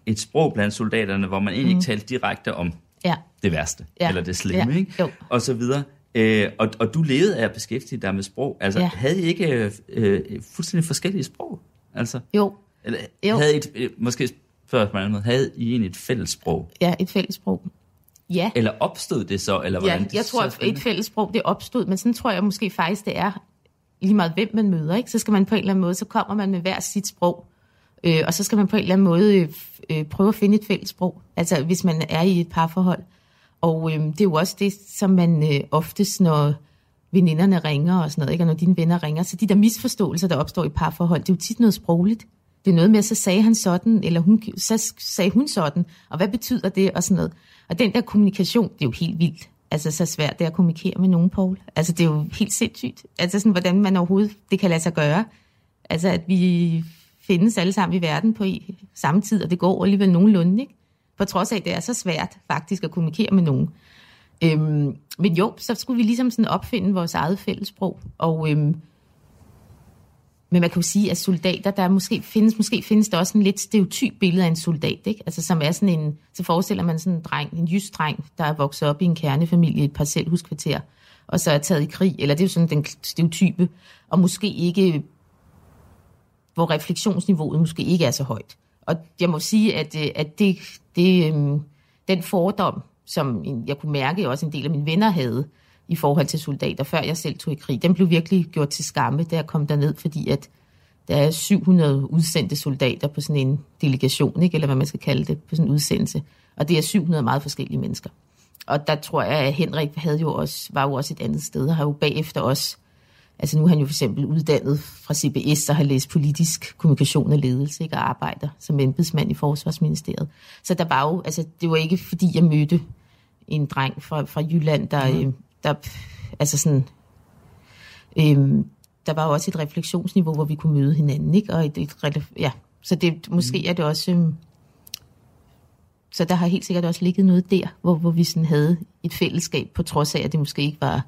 et sprog blandt soldaterne, hvor man egentlig ikke mm. talte direkte om ja. det værste, ja. eller det slemme, ja. ikke? Og så videre. Æ, og, og du levede af at beskæftige dig med sprog. Altså, ja. havde I ikke øh, fuldstændig forskellige sprog? Altså, jo. Eller, jo. Havde I et, øh, måske før på en anden måde, havde I egentlig et fælles sprog? Ja, et fælles sprog. Ja. Eller opstod det så? Eller hvordan ja, det jeg tror, at et fælles sprog, det opstod, men sådan tror jeg måske faktisk, det er lige meget, hvem man møder, ikke? Så skal man på en eller anden måde, så kommer man med hver sit sprog. Øh, og så skal man på en eller anden måde øh, øh, prøve at finde et fælles sprog, altså hvis man er i et parforhold. Og øh, det er jo også det, som man øh, oftest, når veninderne ringer og sådan noget, ikke? Og når dine venner ringer, så de der misforståelser, der opstår i parforhold, det er jo tit noget sprogligt. Det er noget med, så sagde han sådan, eller hun, så sagde hun sådan, og hvad betyder det, og sådan noget. Og den der kommunikation, det er jo helt vildt. Altså så svært det at kommunikere med nogen, Poul. Altså det er jo helt sindssygt. Altså sådan, hvordan man overhovedet, det kan lade sig gøre. Altså at vi findes alle sammen i verden på i samme tid, og det går alligevel nogenlunde, ikke? På trods af, at det er så svært faktisk at kommunikere med nogen. Øhm, men jo, så skulle vi ligesom sådan opfinde vores eget fællessprog. Og, øhm, men man kan jo sige, at soldater, der måske findes, måske findes der også en lidt stereotyp billede af en soldat, ikke? Altså som er sådan en, så forestiller man sådan en dreng, en jysk dreng, der er vokset op i en kernefamilie i et parcelhuskvarter, og så er taget i krig, eller det er jo sådan den stereotype, og måske ikke, hvor refleksionsniveauet måske ikke er så højt. Og jeg må sige, at, at det, det, den fordom, som jeg kunne mærke, også en del af mine venner havde i forhold til soldater, før jeg selv tog i krig, den blev virkelig gjort til skamme, da jeg kom derned, fordi at der er syv hundrede udsendte soldater på sådan en delegation, ikke? Eller hvad man skal kalde det, på sådan en udsendelse. Og det er syv hundrede meget forskellige mennesker. Og der tror jeg, at Henrik havde jo også, var jo også et andet sted, og har jo bagefter også. Altså nu er han jo for eksempel uddannet fra C B S og har læst politisk kommunikation og ledelse, ikke? Og arbejder som embedsmand i Forsvarsministeriet. Så der var jo, altså det var ikke fordi jeg mødte en dreng fra, fra Jylland, der, mm. øh, der altså sådan, øh, der var jo også et refleksionsniveau, hvor vi kunne møde hinanden, ikke? Og et, et, ja, så det måske mm. er det også, øh, så der har helt sikkert også ligget noget der, hvor, hvor vi sådan havde et fællesskab, på trods af, at det måske ikke var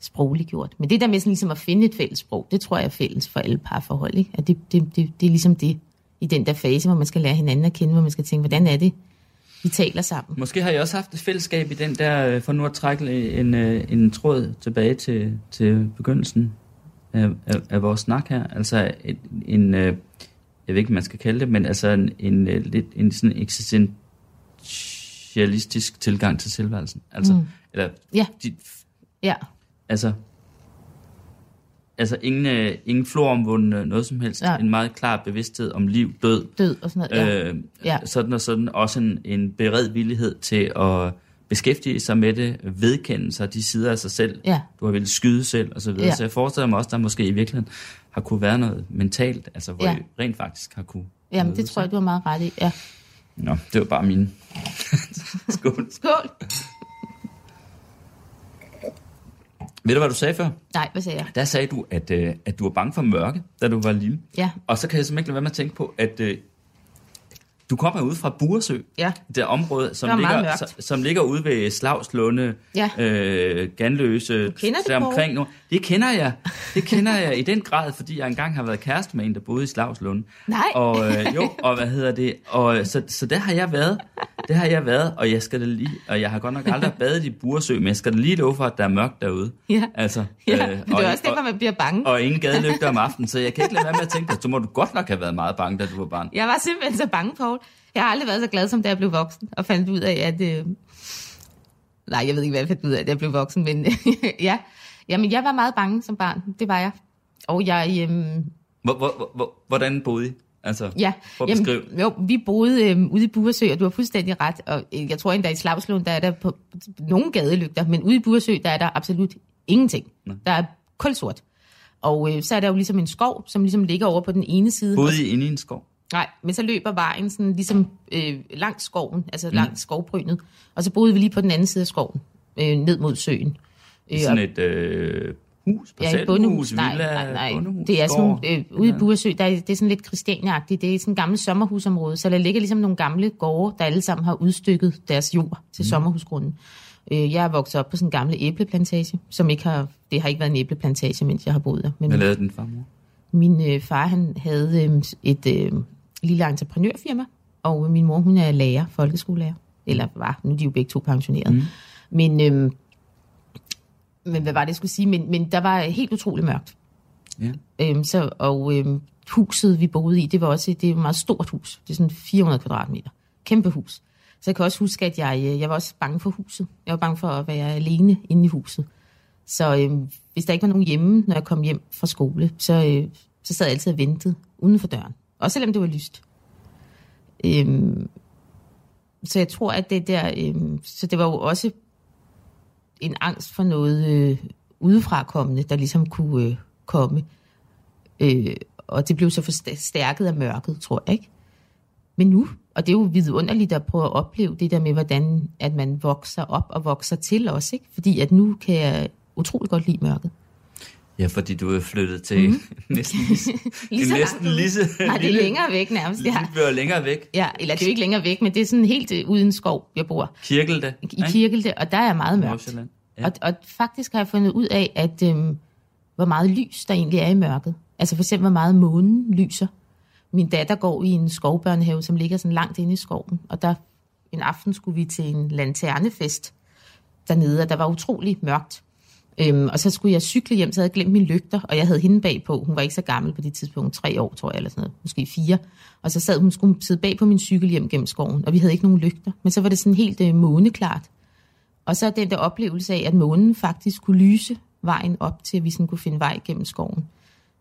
sprogligt gjort. Men det der med sådan ligesom at finde et fælles sprog, det tror jeg er fælles for alle parforhold, ikke? At det, det, det, det er ligesom det i den der fase, hvor man skal lære hinanden at kende, hvor man skal tænke, hvordan er det, vi taler sammen. Måske har jeg også haft et fællesskab i den der, for nu at trække en, en tråd tilbage til, til begyndelsen af, af, af vores snak her. Altså en, en, jeg ved ikke, man skal kalde det, men altså en, en, lidt, en sådan eksistentialistisk tilgang til selvværelsen. Altså, mm. eller ja. De, ja. Altså, altså ingen, øh, ingen floromvundne noget som helst. Ja. En meget klar bevidsthed om liv, død. Død og sådan noget, ja. Øh, ja. Sådan og sådan. Også en, en beredvillighed til at beskæftige sig med det, vedkende sig de sider af sig selv. Ja. Du har vel skyde selv og så videre. Ja. Så jeg forestiller mig også, der måske i virkeligheden har kunne være noget mentalt, altså hvor ja. I rent faktisk har kunne. Jamen det tror jeg, du har meget ret i, ja. Nå, det var bare mine. Skål. Skål. Ved du, hvad du sagde før? Nej, hvad sagde jeg? Der sagde du, at, øh, at du var bange for mørke, da du var lille. Ja. Og så kan jeg simpelthen ikke lade være med at tænke på, at øh, du kommer ud fra Buresø, ja. Det område, som, det ligger, som, som ligger ude ved Slagslunde, ja. øh, Ganløse, der omkring nu. Det kender jeg. Det kender jeg i den grad, fordi jeg engang har været kæreste med en, der boede i Slagslunde. Nej. Og øh, jo, og hvad hedder det? Og så, så der har jeg været. Det har jeg været, og jeg skal da lige, og jeg har godt nok aldrig badet i Buresø, men jeg skal da lige love for, at der er mørkt derude. Ja. Altså. Ja. Øh, og det er også derfor, man bliver bange. Og ingen gadelygter om aftenen, så jeg kan ikke lade være med at tænke dig, så må du godt nok have været meget bange, da du var barn. Jeg var simpelthen så bange, Poul. Jeg har aldrig været så glad, som da jeg blev voksen, og fandt ud af, at... Øh... Nej, jeg ved ikke, hvad jeg fandt ud af, da jeg blev voksen, men ja. Jamen, jeg var meget bange som barn, det var jeg. Og jeg... Øh... Hvor, hvor, hvor, hvordan boede I? Altså, ja, jamen, jo, vi boede øhm, ude i Buresø, og du har fuldstændig ret. Og øh, jeg tror endda i Slagslund, der er der på nogle gadelygter, men ude i Buresø, der er der absolut ingenting. Nej. Der er kulsort. Og øh, så er der jo ligesom en skov, som ligesom ligger over på den ene side. Boede I inde i en skov? Nej, men så løber vejen sådan ligesom øh, langs skoven, altså mm. langs skovbrynet. Og så boede vi lige på den anden side af skoven, øh, ned mod søen. Øh, sådan et... Øh... Hus, parcel, ja, et bondehus, villa, nej, nej, nej. Det er sådan, øh, ude i Buresø, der er, det er sådan lidt Christiania-agtigt. Det er sådan et gammelt sommerhusområde, så der ligger ligesom nogle gamle gårde, der alle sammen har udstykket deres jord til mm. sommerhusgrunden. Øh, jeg er vokset op på sådan en gammel æbleplantage, som ikke har, det har ikke været en æbleplantage, mens jeg har boet der. Men hvad lavede din far? Min øh, far, han havde øh, et øh, lille entreprenørfirma, og øh, min mor, hun er lærer, folkeskolelærer. Eller var, nu er de jo begge to pensioneret. Mm. Men... Øh, Men hvad var det, jeg skulle sige? Men, men der var helt utroligt mørkt. Ja. Øhm, så, og øhm, huset, vi boede i, det var også det var et meget stort hus. Det er sådan fire hundrede kvadratmeter. Kæmpe hus. Så jeg kan også huske, at jeg, jeg var også bange for huset. Jeg var bange for at være alene inde i huset. Så øhm, hvis der ikke var nogen hjemme, når jeg kom hjem fra skole, så, øh, så sad jeg altid og ventede uden for døren. Også selvom det var lyst. Øhm, så jeg tror, at det der... Øhm, så det var jo også... en angst for noget øh, udefrakommende, der ligesom kunne øh, komme. Øh, og det blev så forstærket af mørket, tror jeg, ikke? Men nu, og det er jo vidunderligt at prøve at opleve det der med, hvordan at man vokser op og vokser til os, ikke? Fordi at nu kan jeg utroligt godt lide mørket. Ja, fordi du er flyttet til mm-hmm. næsten, lige så næsten lige så... Nej, det er længere væk nærmest. Ja. Det bliver længere væk. Ja, eller det er jo ikke længere væk, men det er sådan helt uden skov, jeg bor. Kirkelde. I Kirkelde, og der er meget mørkt. Ja. Og, og faktisk har jeg fundet ud af, at øhm, hvor meget lys der egentlig er i mørket. Altså for eksempel, hvor meget månen lyser. Min datter går i en skovbørnehave, som ligger sådan langt inde i skoven, og der en aften skulle vi til en lanternefest dernede, og der var utrolig mørkt. Øhm, og så skulle jeg cykle hjem, så havde jeg glemt mine lygter, og jeg havde hende bagpå. Hun var ikke så gammel på det tidspunkt, tre år, tror jeg, eller sådan noget, måske fire. Og så sad hun, skulle sidde bag på min cykel hjem gennem skoven, og vi havde ikke nogen lygter. Men så var det sådan helt øh, måneklart. Og så den der oplevelse af, at månen faktisk kunne lyse vejen op til, at vi sådan kunne finde vej gennem skoven.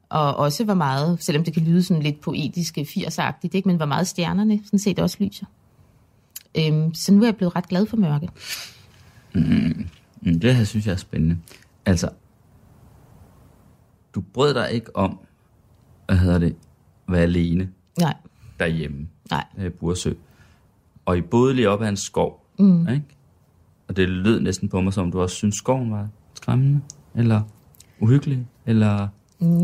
Og også var meget, selvom det kan lyde sådan lidt poetisk, firsagtigt, ikke? Men var meget stjernerne sådan set også lyser. Øhm, så nu er jeg blevet ret glad for mørke. Mm. Det her synes jeg er spændende. Altså, du brød dig ikke om, hvad hedder det, at være alene. Nej. Derhjemme. Nej. I Buresø. Og I boede lige op ad en skov, mm. ikke? Og det lød næsten på mig, som du også synes, skoven var skræmmende, eller uhyggelig, eller...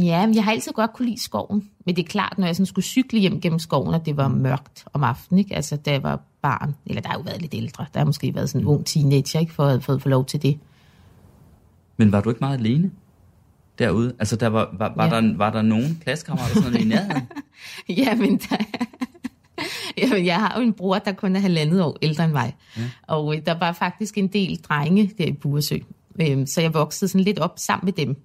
Ja, men jeg har altid godt kunne lide skoven. Men det er klart, når jeg sådan skulle cykle hjem gennem skoven, at det var mørkt om aftenen, ikke? Altså, da jeg var barn, eller der har jo været lidt ældre, der har måske været sådan en ung teenager, ikke, for at få lov til det. Men var du ikke meget alene derude? Altså, der var, var, var, ja. der, var der nogen klassekammerater sådan noget i nærheden? Ja, men der... Jamen, jeg har jo en bror, der kun er halvandet år ældre end mig. Ja. Og øh, der var faktisk en del drenge der i Buresø. Øh, så jeg voksede sådan lidt op sammen med dem.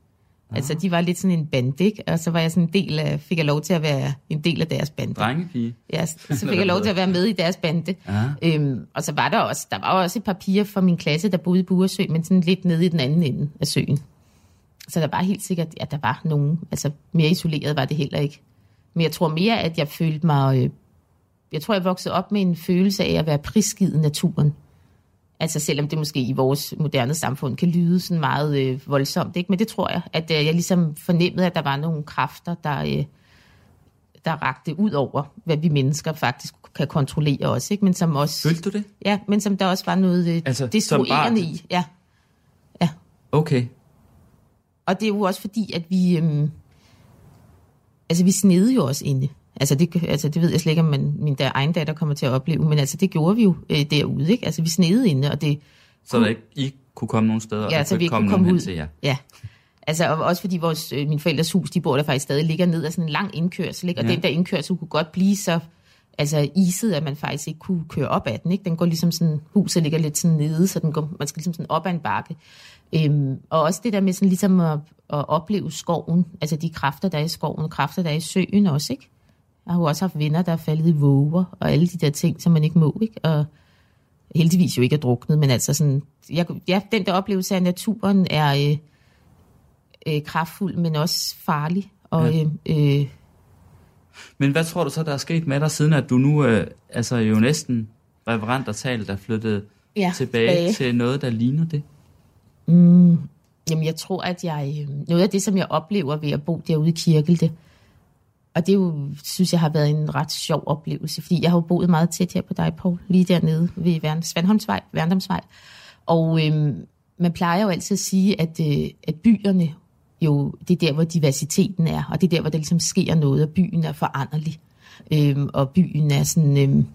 Altså, de var lidt sådan en bande, ikke? Og så var jeg sådan en del af, fik jeg lov til at være en del af deres bande. Drengepige? Ja, så fik jeg lov til at være med i deres bande. Ja. Øhm, og så var der også, der var også et par piger fra min klasse, der boede i Buresø, men sådan lidt nede i den anden ende af søen. Så der var helt sikkert, ja, der var nogen, altså mere isoleret var det heller ikke. Men jeg tror mere, at jeg følte mig, øh, jeg tror, jeg voksede op med en følelse af at være prisgivet naturen. Altså selvom det måske i vores moderne samfund kan lyde sådan meget øh, voldsomt, ikke? Men det tror jeg, at øh, jeg ligesom fornemmede, at der var nogle kræfter, der, øh, der rakte ud over, hvad vi mennesker faktisk kan kontrollere os, ikke? Men som også... Følte du det? Ja, men som der også var noget øh, altså, destruerende i. Ja. Ja. Okay. Og det er jo også fordi, at vi... Øh, altså vi snede jo os inde. Altså det, altså det ved jeg slet ikke, om man, min der, egen datter kommer til at opleve, men altså det gjorde vi jo øh, derude, ikke? Altså vi snede inde, og det... Så der ikke, I kunne komme nogen steder, og ja, så vi kunne komme, komme ud. Til jer. Ja, altså og også fordi vores, øh, mine forældres hus, de bor der faktisk stadig, ligger ned af sådan en lang indkørsel, ikke? Og ja. Den der indkørsel kunne godt blive så altså, iset, at man faktisk ikke kunne køre op ad den, ikke? Den går ligesom sådan, huset ligger lidt sådan nede, så den går, man skal ligesom sådan op ad en bakke. Øhm, og også det der med sådan ligesom at, at opleve skoven, altså de kræfter, der er i skoven, kræfter, der er i søen også, ikke? Jeg har jo også haft venner, der er faldet i våger, og alle de der ting, som man ikke må, ikke? Og heldigvis jo ikke er druknet, men altså sådan... Jeg, ja, den der oplevelse af naturen er øh, øh, kraftfuld, men også farlig. Og, ja. øh, øh, men hvad tror du så, der er sket med dig, siden at du nu øh, altså jo næsten reverent og talt er flyttet ja, tilbage, tilbage til noget, der ligner det? Mm, jamen, jeg tror, at jeg... Noget af det, som jeg oplever ved at bo derude i Kirkelde, og det jo, synes jeg har været en ret sjov oplevelse, fordi jeg har jo boet meget tæt her på dig, Poul, lige dernede ved Verndomsvej, Verndomsvej. Og øhm, man plejer jo altid at sige, at, øh, at byerne jo, det er der, hvor diversiteten er, og det er der, hvor der ligesom sker noget, og byen er foranderlig. Øhm, og byen er sådan, øhm,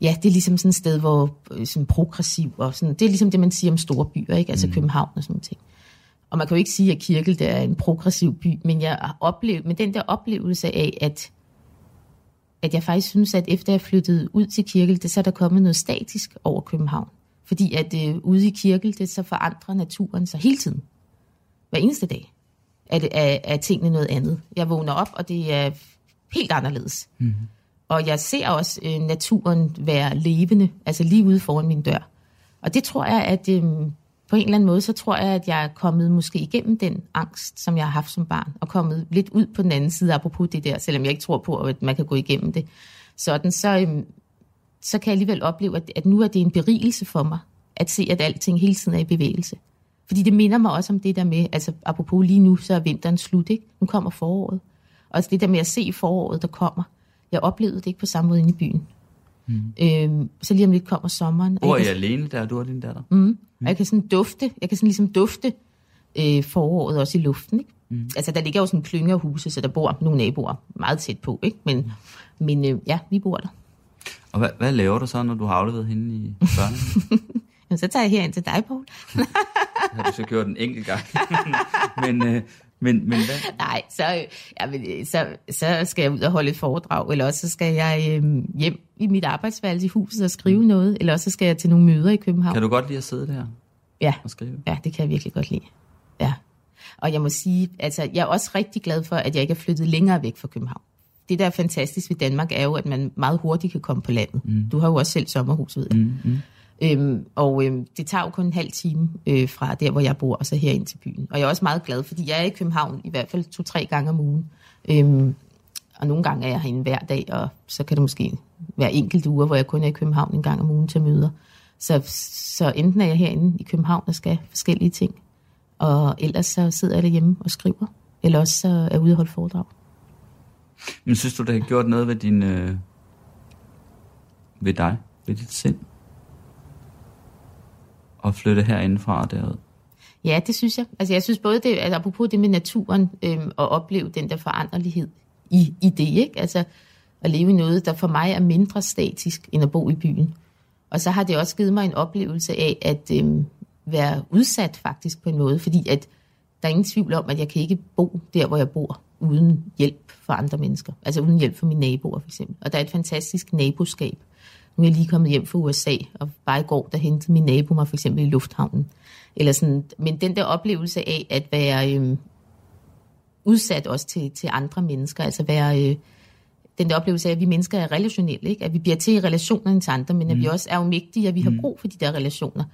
ja, det er ligesom sådan et sted, hvor øh, sådan progressiv, og sådan, det er ligesom det, man siger om store byer, ikke? Altså mm. København og sådan noget ting. Og man kan jo ikke sige, at Kirkelde er en progressiv by, men jeg har oplevet, men den der oplevelse af, at, at jeg faktisk synes, at efter jeg flyttede ud til Kirkelde, så er der kommet noget statisk over København. Fordi at øh, ude i Kirkelde, så forandrer naturen sig hele tiden. Hver eneste dag er, det, er, er tingene noget andet. Jeg vågner op, og det er helt anderledes. Mm-hmm. Og jeg ser også øh, naturen være levende, altså lige ude foran min dør. Og det tror jeg, at... Øh, På en eller anden måde, så tror jeg, at jeg er kommet måske igennem den angst, som jeg har haft som barn, og kommet lidt ud på den anden side, apropos det der, selvom jeg ikke tror på, at man kan gå igennem det. Sådan, så, så kan jeg alligevel opleve, at nu er det en berigelse for mig, at se, at alting hele tiden er i bevægelse. Fordi det minder mig også om det der med, altså apropos lige nu, så er vinteren slut, ikke? Nu kommer foråret. Og det der med at se foråret, der kommer. Jeg oplevede det ikke på samme måde inde i byen. Mm. Øhm, så lige om lidt kommer sommeren. Hvor er jeg, jeg alene der, du og din datter? Mm. Mm. Og jeg kan sådan dufte, jeg kan sådan ligesom dufte øh, foråret også i luften, ikke? Mm. Altså der ligger jo sådan klyngerhuse, så der bor nogle naboer meget tæt på, ikke? Men, mm. men øh, ja, vi bor der. Og hvad, hvad laver du så, når du har afleveret hende i børnene? Jamen så tager jeg herind til dig, Poul. Det har du så gjort en enkelt gang. men... Øh, Men, men hvad? Nej, så, ja, men, så, så skal jeg ud og holde et foredrag, eller også så skal jeg øh, hjem i mit arbejdsværelse i huset og skrive mm. noget, eller også så skal jeg til nogle møder i København. Kan du godt lide at sidde der ja. og skrive? Ja, det kan jeg virkelig godt lide. Ja. Og jeg må sige, altså jeg er også rigtig glad for, at jeg ikke er flyttet længere væk fra København. Det, der er fantastisk ved Danmark, er jo, at man meget hurtigt kan komme på landet. Mm. Du har jo også selv sommerhus, ved jeg. Mm, mm. Øhm, og øhm, det tager jo kun en halv time øh, fra der, hvor jeg bor, og så her ind til byen. Og jeg er også meget glad, fordi jeg er i København i hvert fald to-tre gange om ugen. Øhm, og nogle gange er jeg herinde hver dag, og så kan det måske være enkelte uger, hvor jeg kun er i København en gang om ugen til møder. Så, så enten er jeg herinde i København og skal forskellige ting, og ellers så sidder jeg derhjemme og skriver, eller også så er jeg ude og holde foredrag. Men synes du, det har gjort noget ved din, øh, ved dig, ved dit sind? Og flytte herindefra og derud? Ja, det synes jeg. Altså jeg synes både det, altså apropos det med naturen, øhm, at opleve den der foranderlighed i, i det, ikke? Altså at leve i noget, der for mig er mindre statisk, end at bo i byen. Og så har det også givet mig en oplevelse af at øhm, være udsat faktisk på en måde, fordi at der er ingen tvivl om, at jeg kan ikke bo der, hvor jeg bor, uden hjælp fra andre mennesker. Altså uden hjælp fra mine naboer for eksempel. Og der er et fantastisk naboskab. Nu er jeg lige kommet hjem fra U S A, og bare i går, der hentede min nabo mig for eksempel i lufthavnen. Eller sådan. Men den der oplevelse af at være øh, udsat også til, til andre mennesker, altså være, øh, den der oplevelse af, at vi mennesker er relationelle, ikke? At vi bliver til i relationerne til andre, men mm. at vi også er umægtige, at vi har brug for de der relationer.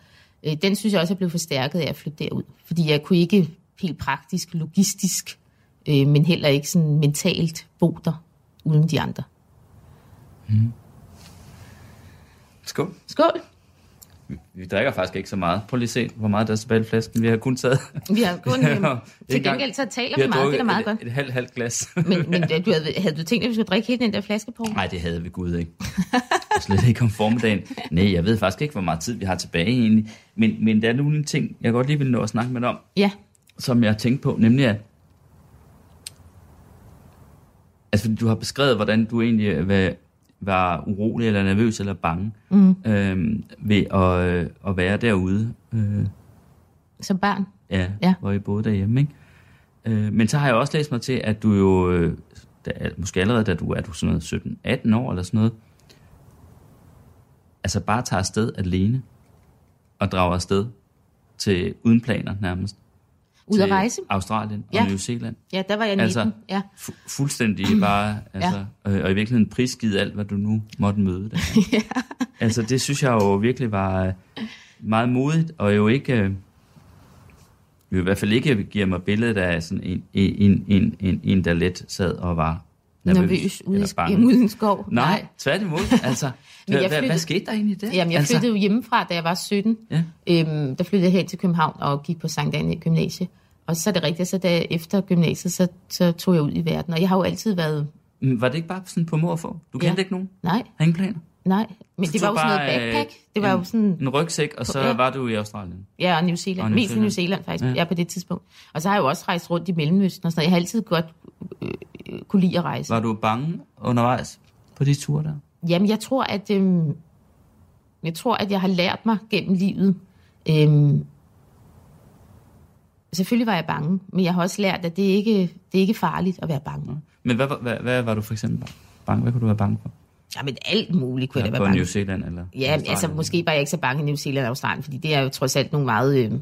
Øh, den synes jeg også er blevet forstærket af at flytte derud, fordi jeg kunne ikke helt praktisk, logistisk, øh, men heller ikke sådan mentalt bo der uden de andre. Mm. Skål. Skål. vi drikker faktisk ikke så meget. Prøv lige se, hvor meget der er tilbage i flasken. Vi har kun taget... Vi har kun... Til gengæld så taler vi, vi meget, det er meget et, godt. et, et halvt halvt glas. Men, men du havde, havde du tænkt, at vi skulle drikke hele den der flaske på? Nej, det havde vi gud ikke. Slet ikke om formiddagen. Nej, jeg ved faktisk ikke, hvor meget tid vi har tilbage egentlig. Men, men der er nogle ting, jeg godt lige vil nå at snakke med dig om. Ja. Som jeg tænkte på, nemlig at... Altså, du har beskrevet, hvordan du egentlig... Hvad, var urolig eller nervøs eller bange mm. øhm, ved at, øh, at være derude. Øh, Som barn? Ja, ja, hvor I boede derhjemme. Ikke? Øh, men så har jeg også læst mig til, at du jo, øh, da, måske allerede da du er du sådan noget sytten atten år eller sådan noget, altså bare tager afsted alene og drager afsted til uden planer nærmest. Ud at rejse? Australien og ja. New Zealand. Ja, der var jeg nitten. Altså, ja. fu- fuldstændig bare, altså, ja. øh, og i virkeligheden prisgivet alt, hvad du nu måtte møde. Der. Ja. Altså, det synes jeg jo virkelig var meget modigt, og jo ikke, øh, jo i hvert fald ikke giver mig billedet af sådan en, en, en, en, en der let sad og var nervøs ude i en skov. Nej, Nej. tværtimod. Altså, men jeg flyttede, hvad skete der egentlig der? Jamen, jeg flyttede jo hjemmefra, da jeg var sytten. Ja. Øhm, der flyttede jeg hen til København og gik på Sankt Annæ Gymnasium. Og så er det rigtigt, så da efter gymnasiet, så, så tog jeg ud i verden. Og jeg har jo altid været... Var det ikke bare sådan på mor for? Du kendte ja. ikke nogen? Nej. Har ingen planer? Nej, men så det var jo sådan noget backpack. Det var en, jo sådan... En rygsæk, og så ja. var du i Australien? Ja, og New Zealand. Og New Mest i New Zealand faktisk, ja. ja, på det tidspunkt. Og så har jeg jo også rejst rundt i Mellemøsten og sådan noget. Jeg har altid godt øh, øh, kunne lide at rejse. Var du bange undervejs på de ture der? Jamen, jeg tror, at, øh, jeg tror, at jeg har lært mig gennem livet. Øh, selvfølgelig var jeg bange, men jeg har også lært, at det ikke det er ikke farligt at være bange. Men hvad, hvad, hvad var du for eksempel bange? Hvad kunne du være bange for? Jamen, alt muligt kunne ja, jeg da være bange. På New Zealand eller Ja, altså måske var jeg ikke så bange i New Zealand og Australien, fordi det er jo trods alt nogle meget øh,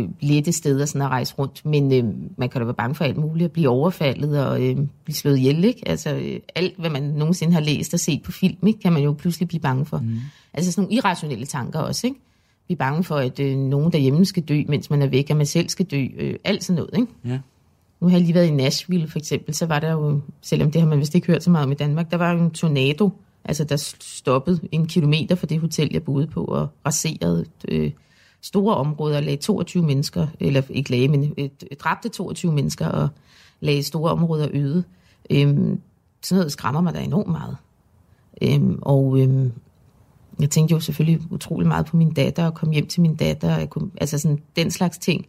øh, lette steder sådan at rejse rundt, men øh, man kan da være bange for alt muligt, at blive overfaldet og øh, blive slået ihjel, ikke? Altså øh, alt, hvad man nogensinde har læst og set på film, ikke, kan man jo pludselig blive bange for. Mm. Altså sådan nogle irrationelle tanker også, ikke? Vi er bange for, at øh, nogen derhjemme skal dø, mens man er væk, og man selv skal dø. Øh, alt sådan noget, ikke? Ja. Nu har jeg lige været i Nashville, for eksempel, så var der jo, selvom det har man vist ikke hørt så meget om i Danmark, der var jo en tornado, altså der stoppede en kilometer fra det hotel, jeg boede på, og raserede øh, store områder, og lagde toogtyve mennesker, eller ikke lagde, men øh, dræbte toogtyve mennesker, og lagde store områder øde. Øh, sådan noget skræmmer mig da enormt meget. Øh, og... Øh, Jeg tænkte jo selvfølgelig utrolig meget på min datter, og kom hjem til min datter, og jeg kunne, altså sådan den slags ting.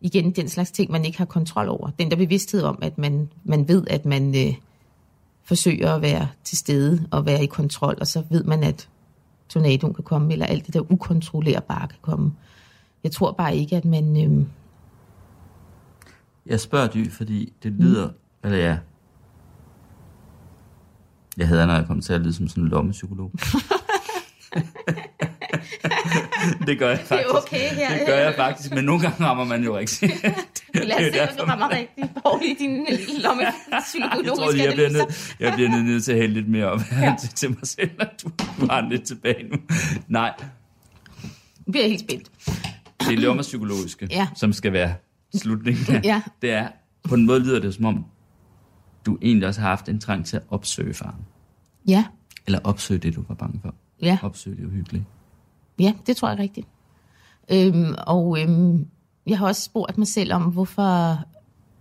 Igen, den slags ting, man ikke har kontrol over. Den der bevidsthed om, at man, man ved, at man øh, forsøger at være til stede, og være i kontrol, og så ved man, at tornadoen kan komme, eller alt det der ukontrollerbare kan komme. Jeg tror bare ikke, at man... Øh... Jeg spørger Dy, fordi det lyder... Mm. Eller ja... Jeg hader, når jeg kommer til at lyde som sådan en lommepsykolog. Det gør jeg faktisk. Det er okay her. Det gør jeg faktisk, men nogle gange rammer man jo rigtigt. Lad os se, om du rammer rigtigt. Hvor i dine lomme psykologiske jeg, jeg bliver nødt Jeg bliver nødt til at hælde lidt mere op ja. til, til mig selv, når du, du har lidt tilbage nu. Nej. Det bliver helt spændt. Det lommer psykologiske, ja. som skal være slutningen. Ja. Det er, på en måde lyder det som om, du egentlig også har haft en trang til at opsøge faren. Ja. Eller opsøge det, du var bange for. Ja. Opsøge det uhyggeligt. Ja, det tror jeg rigtigt. Øhm, og øhm, jeg har også spurgt mig selv om, hvorfor...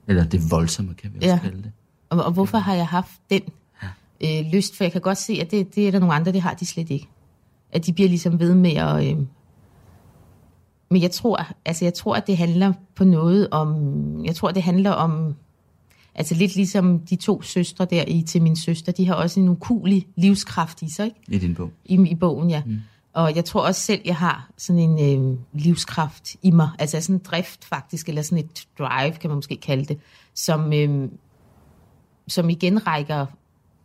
Eller det voldsomme, kan vi også ja. kalde det. Og, og hvorfor har jeg haft den ja. øh, lyst? For jeg kan godt se, at det, det er der nogle andre, det har de slet ikke. At de bliver ligesom ved med at... Øh... Men jeg tror, altså jeg tror, at det handler på noget om... Jeg tror, det handler om... Altså lidt ligesom de to søstre der i Til min søster, de har også en ukuelig livskraft i sig, ikke? I din bog. I, i bogen, ja. Mm. Og jeg tror også selv, jeg har sådan en øh, livskraft i mig, altså sådan en drift faktisk, eller sådan et drive, kan man måske kalde det, som, øh, som igen rækker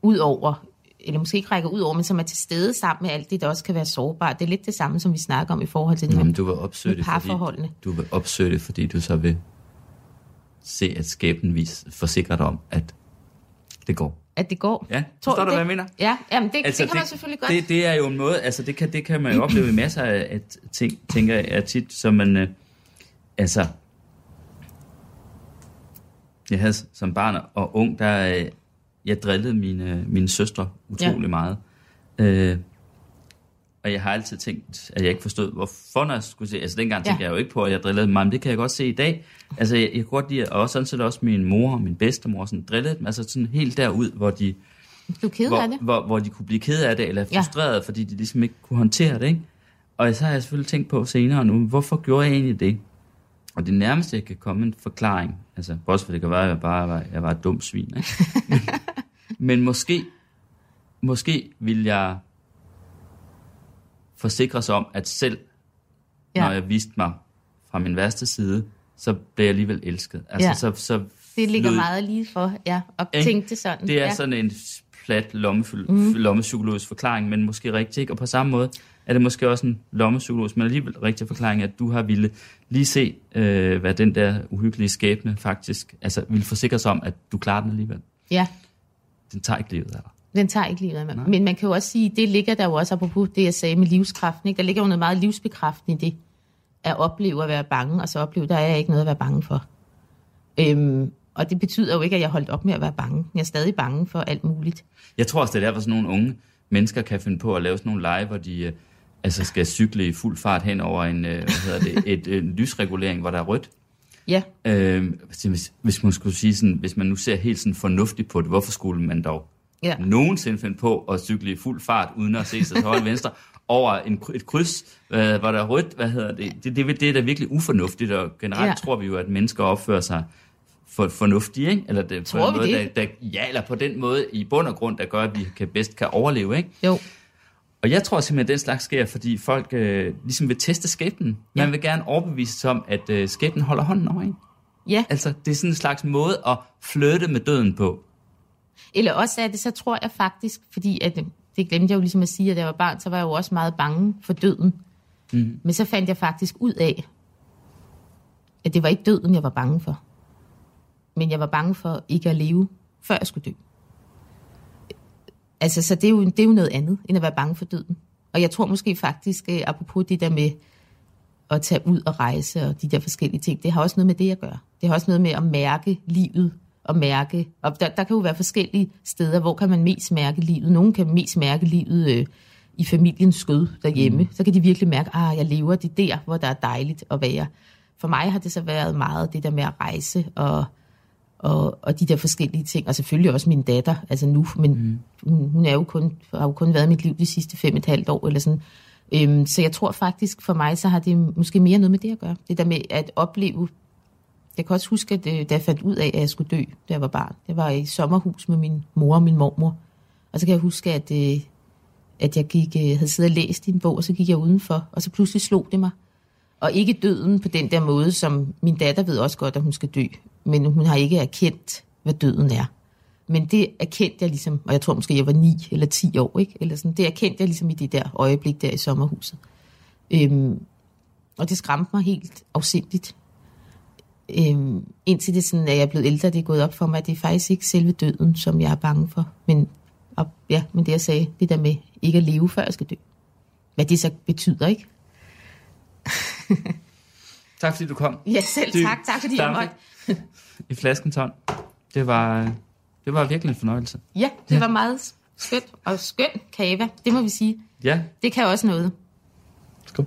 ud over, eller måske ikke rækker ud over, men som er til stede sammen med alt det, der også kan være sårbart. Det er lidt det samme, som vi snakker om i forhold til Jamen, det, parforholdene. Fordi, du vil opsøge det, fordi du så vil se, at skæbnen forsikrer dig om, at det går. At det går. Ja, tror du, det? Hvad jeg mener? Ja, jamen det, altså, det kan det, man selvfølgelig godt. Det, det er jo en måde, altså det kan, det kan man jo opleve i masser af ting, tænker jeg tit, som man, øh, altså, jeg havde som barn og ung, der, øh, jeg drillede mine, mine søstre utrolig ja. meget, øh, Og jeg har altid tænkt, at jeg ikke forstod, hvorfor når jeg skulle se. Altså dengang tænkte ja. jeg jo ikke på, at jeg drillede dem, men det kan jeg godt se i dag. Altså jeg, jeg kunne godt lide, og sådan set også min mor og min bedstemor sådan drillede dem, altså sådan helt derud, hvor de, hvor, hvor, hvor de kunne blive ked af det, eller frustreret, ja. fordi de ligesom ikke kunne håndtere det, ikke? Og så har jeg selvfølgelig tænkt på senere nu, hvorfor gjorde jeg egentlig det? Og det nærmeste, jeg kan komme en forklaring, altså også for det kan være, at jeg bare var, jeg var et dumt svin, ikke? Men, men måske, måske ville jeg forsikre sig om, at selv ja. når jeg viste mig fra min værste side, så blev jeg alligevel elsket. Altså, ja. så, så det ligger lød, meget lige for, ja, og tænkte sådan. Det er ja. sådan en plat lommefyld, mm. lommepsykologisk forklaring, men måske rigtig ikke. Og på samme måde er det måske også en lommepsykologisk, men alligevel rigtig forklaring, at du har ville lige se, øh, hvad den der uhyggelige skæbne faktisk, altså ville forsikre sig om, at du klarer den alligevel. Ja. Den tager ikke livet af dig. Den tager ikke livet af mig. Nej. Men man kan jo også sige, det ligger der jo også, apropos det, jeg sagde med livskraften, ikke? Der ligger jo noget meget livsbekræftende i det, at opleve at være bange, og så opleve, der er ikke noget at være bange for. Øhm, og det betyder jo ikke, at jeg holdt op med at være bange. Jeg er stadig bange for alt muligt. Jeg tror også, det er der, hvor sådan nogle unge mennesker kan finde på at lave sådan nogle lege, hvor de altså skal cykle i fuld fart hen over en, hvad hedder det, et, en lysregulering, hvor der er rødt. Ja. Øhm, hvis, hvis man skulle sige sådan, hvis man nu ser helt sådan fornuftigt på det, hvorfor skulle man dog Ja. nogensinde finde på at cykle i fuld fart uden at se sig til højre venstre over en, et kryds, øh, hvor der er rødt, hvad hedder det? Det, det, det er da virkelig ufornuftigt, og generelt ja. tror vi jo, at mennesker opfører sig for, fornuftigt, ikke? Eller det, tror på vi måde, det? Der, der, ja, eller på den måde i bund og grund, der gør, at vi kan, bedst kan overleve, ikke? Jo. Og jeg tror simpelthen, at den slags sker, fordi folk øh, ligesom vil teste skæbnen. Man ja. vil gerne overbevise sig om, at øh, skæbnen holder hånden over en. Ja. Altså, det er sådan en slags måde at flirte med døden på. Eller også er det, så tror jeg faktisk, fordi at, det glemte jeg jo ligesom at sige, at da jeg var barn, så var jeg jo også meget bange for døden. Mm. Men så fandt jeg faktisk ud af, at det var ikke døden, jeg var bange for. Men jeg var bange for ikke at leve, før jeg skulle dø. Altså, så det er jo, det er jo noget andet, end at være bange for døden. Og jeg tror måske faktisk, apropos det der med at tage ud og rejse og de der forskellige ting, det har også noget med det at gøre. Det har også noget med at mærke livet. Og mærke, og der, der kan jo være forskellige steder, hvor kan man mest mærke livet. Nogen kan mest mærke livet øh, i familiens skød derhjemme. Mm. Så kan de virkelig mærke, ah, jeg lever det der, hvor der er dejligt at være. For mig har det så været meget det der med at rejse, og, og, og de der forskellige ting. Og selvfølgelig også min datter, altså nu, men mm. hun, hun er jo kun, har jo kun været i mit liv de sidste fem et halvt år, eller sådan. Øhm, så jeg tror faktisk, for mig, så har det måske mere noget med det at gøre. Det der med at opleve. Jeg kan også huske, at da jeg fandt ud af, at jeg skulle dø, da jeg var barn. Jeg var i sommerhus med min mor og min mormor. Og så kan jeg huske, at, at jeg gik, havde siddet og læst i en bog, og så gik jeg udenfor. Og så pludselig slog det mig. Og ikke døden på den der måde, som min datter ved også godt, at hun skal dø. Men hun har ikke erkendt, hvad døden er. Men det erkendte jeg ligesom, og jeg tror måske, jeg var ni eller ti år, ikke? Eller sådan. Det erkendte jeg ligesom i det der øjeblik der i sommerhuset. Øhm, og det skræmte mig helt afsindigt. Øhm, indtil det sådan, at jeg er blevet ældre, det er gået op for mig, at det er faktisk ikke selve døden, som jeg er bange for, men, og, ja, men det jeg sagde, det der med ikke at leve, før jeg skal dø, hvad det så betyder, ikke? Tak fordi du kom. Ja, selv Dy tak, tak fordi jeg måtte. I flaskenton. Det var, det var virkelig en fornøjelse. Ja, det ja. var meget skønt, og skøn kava, det må vi sige. Ja. Det kan også noget. Skål.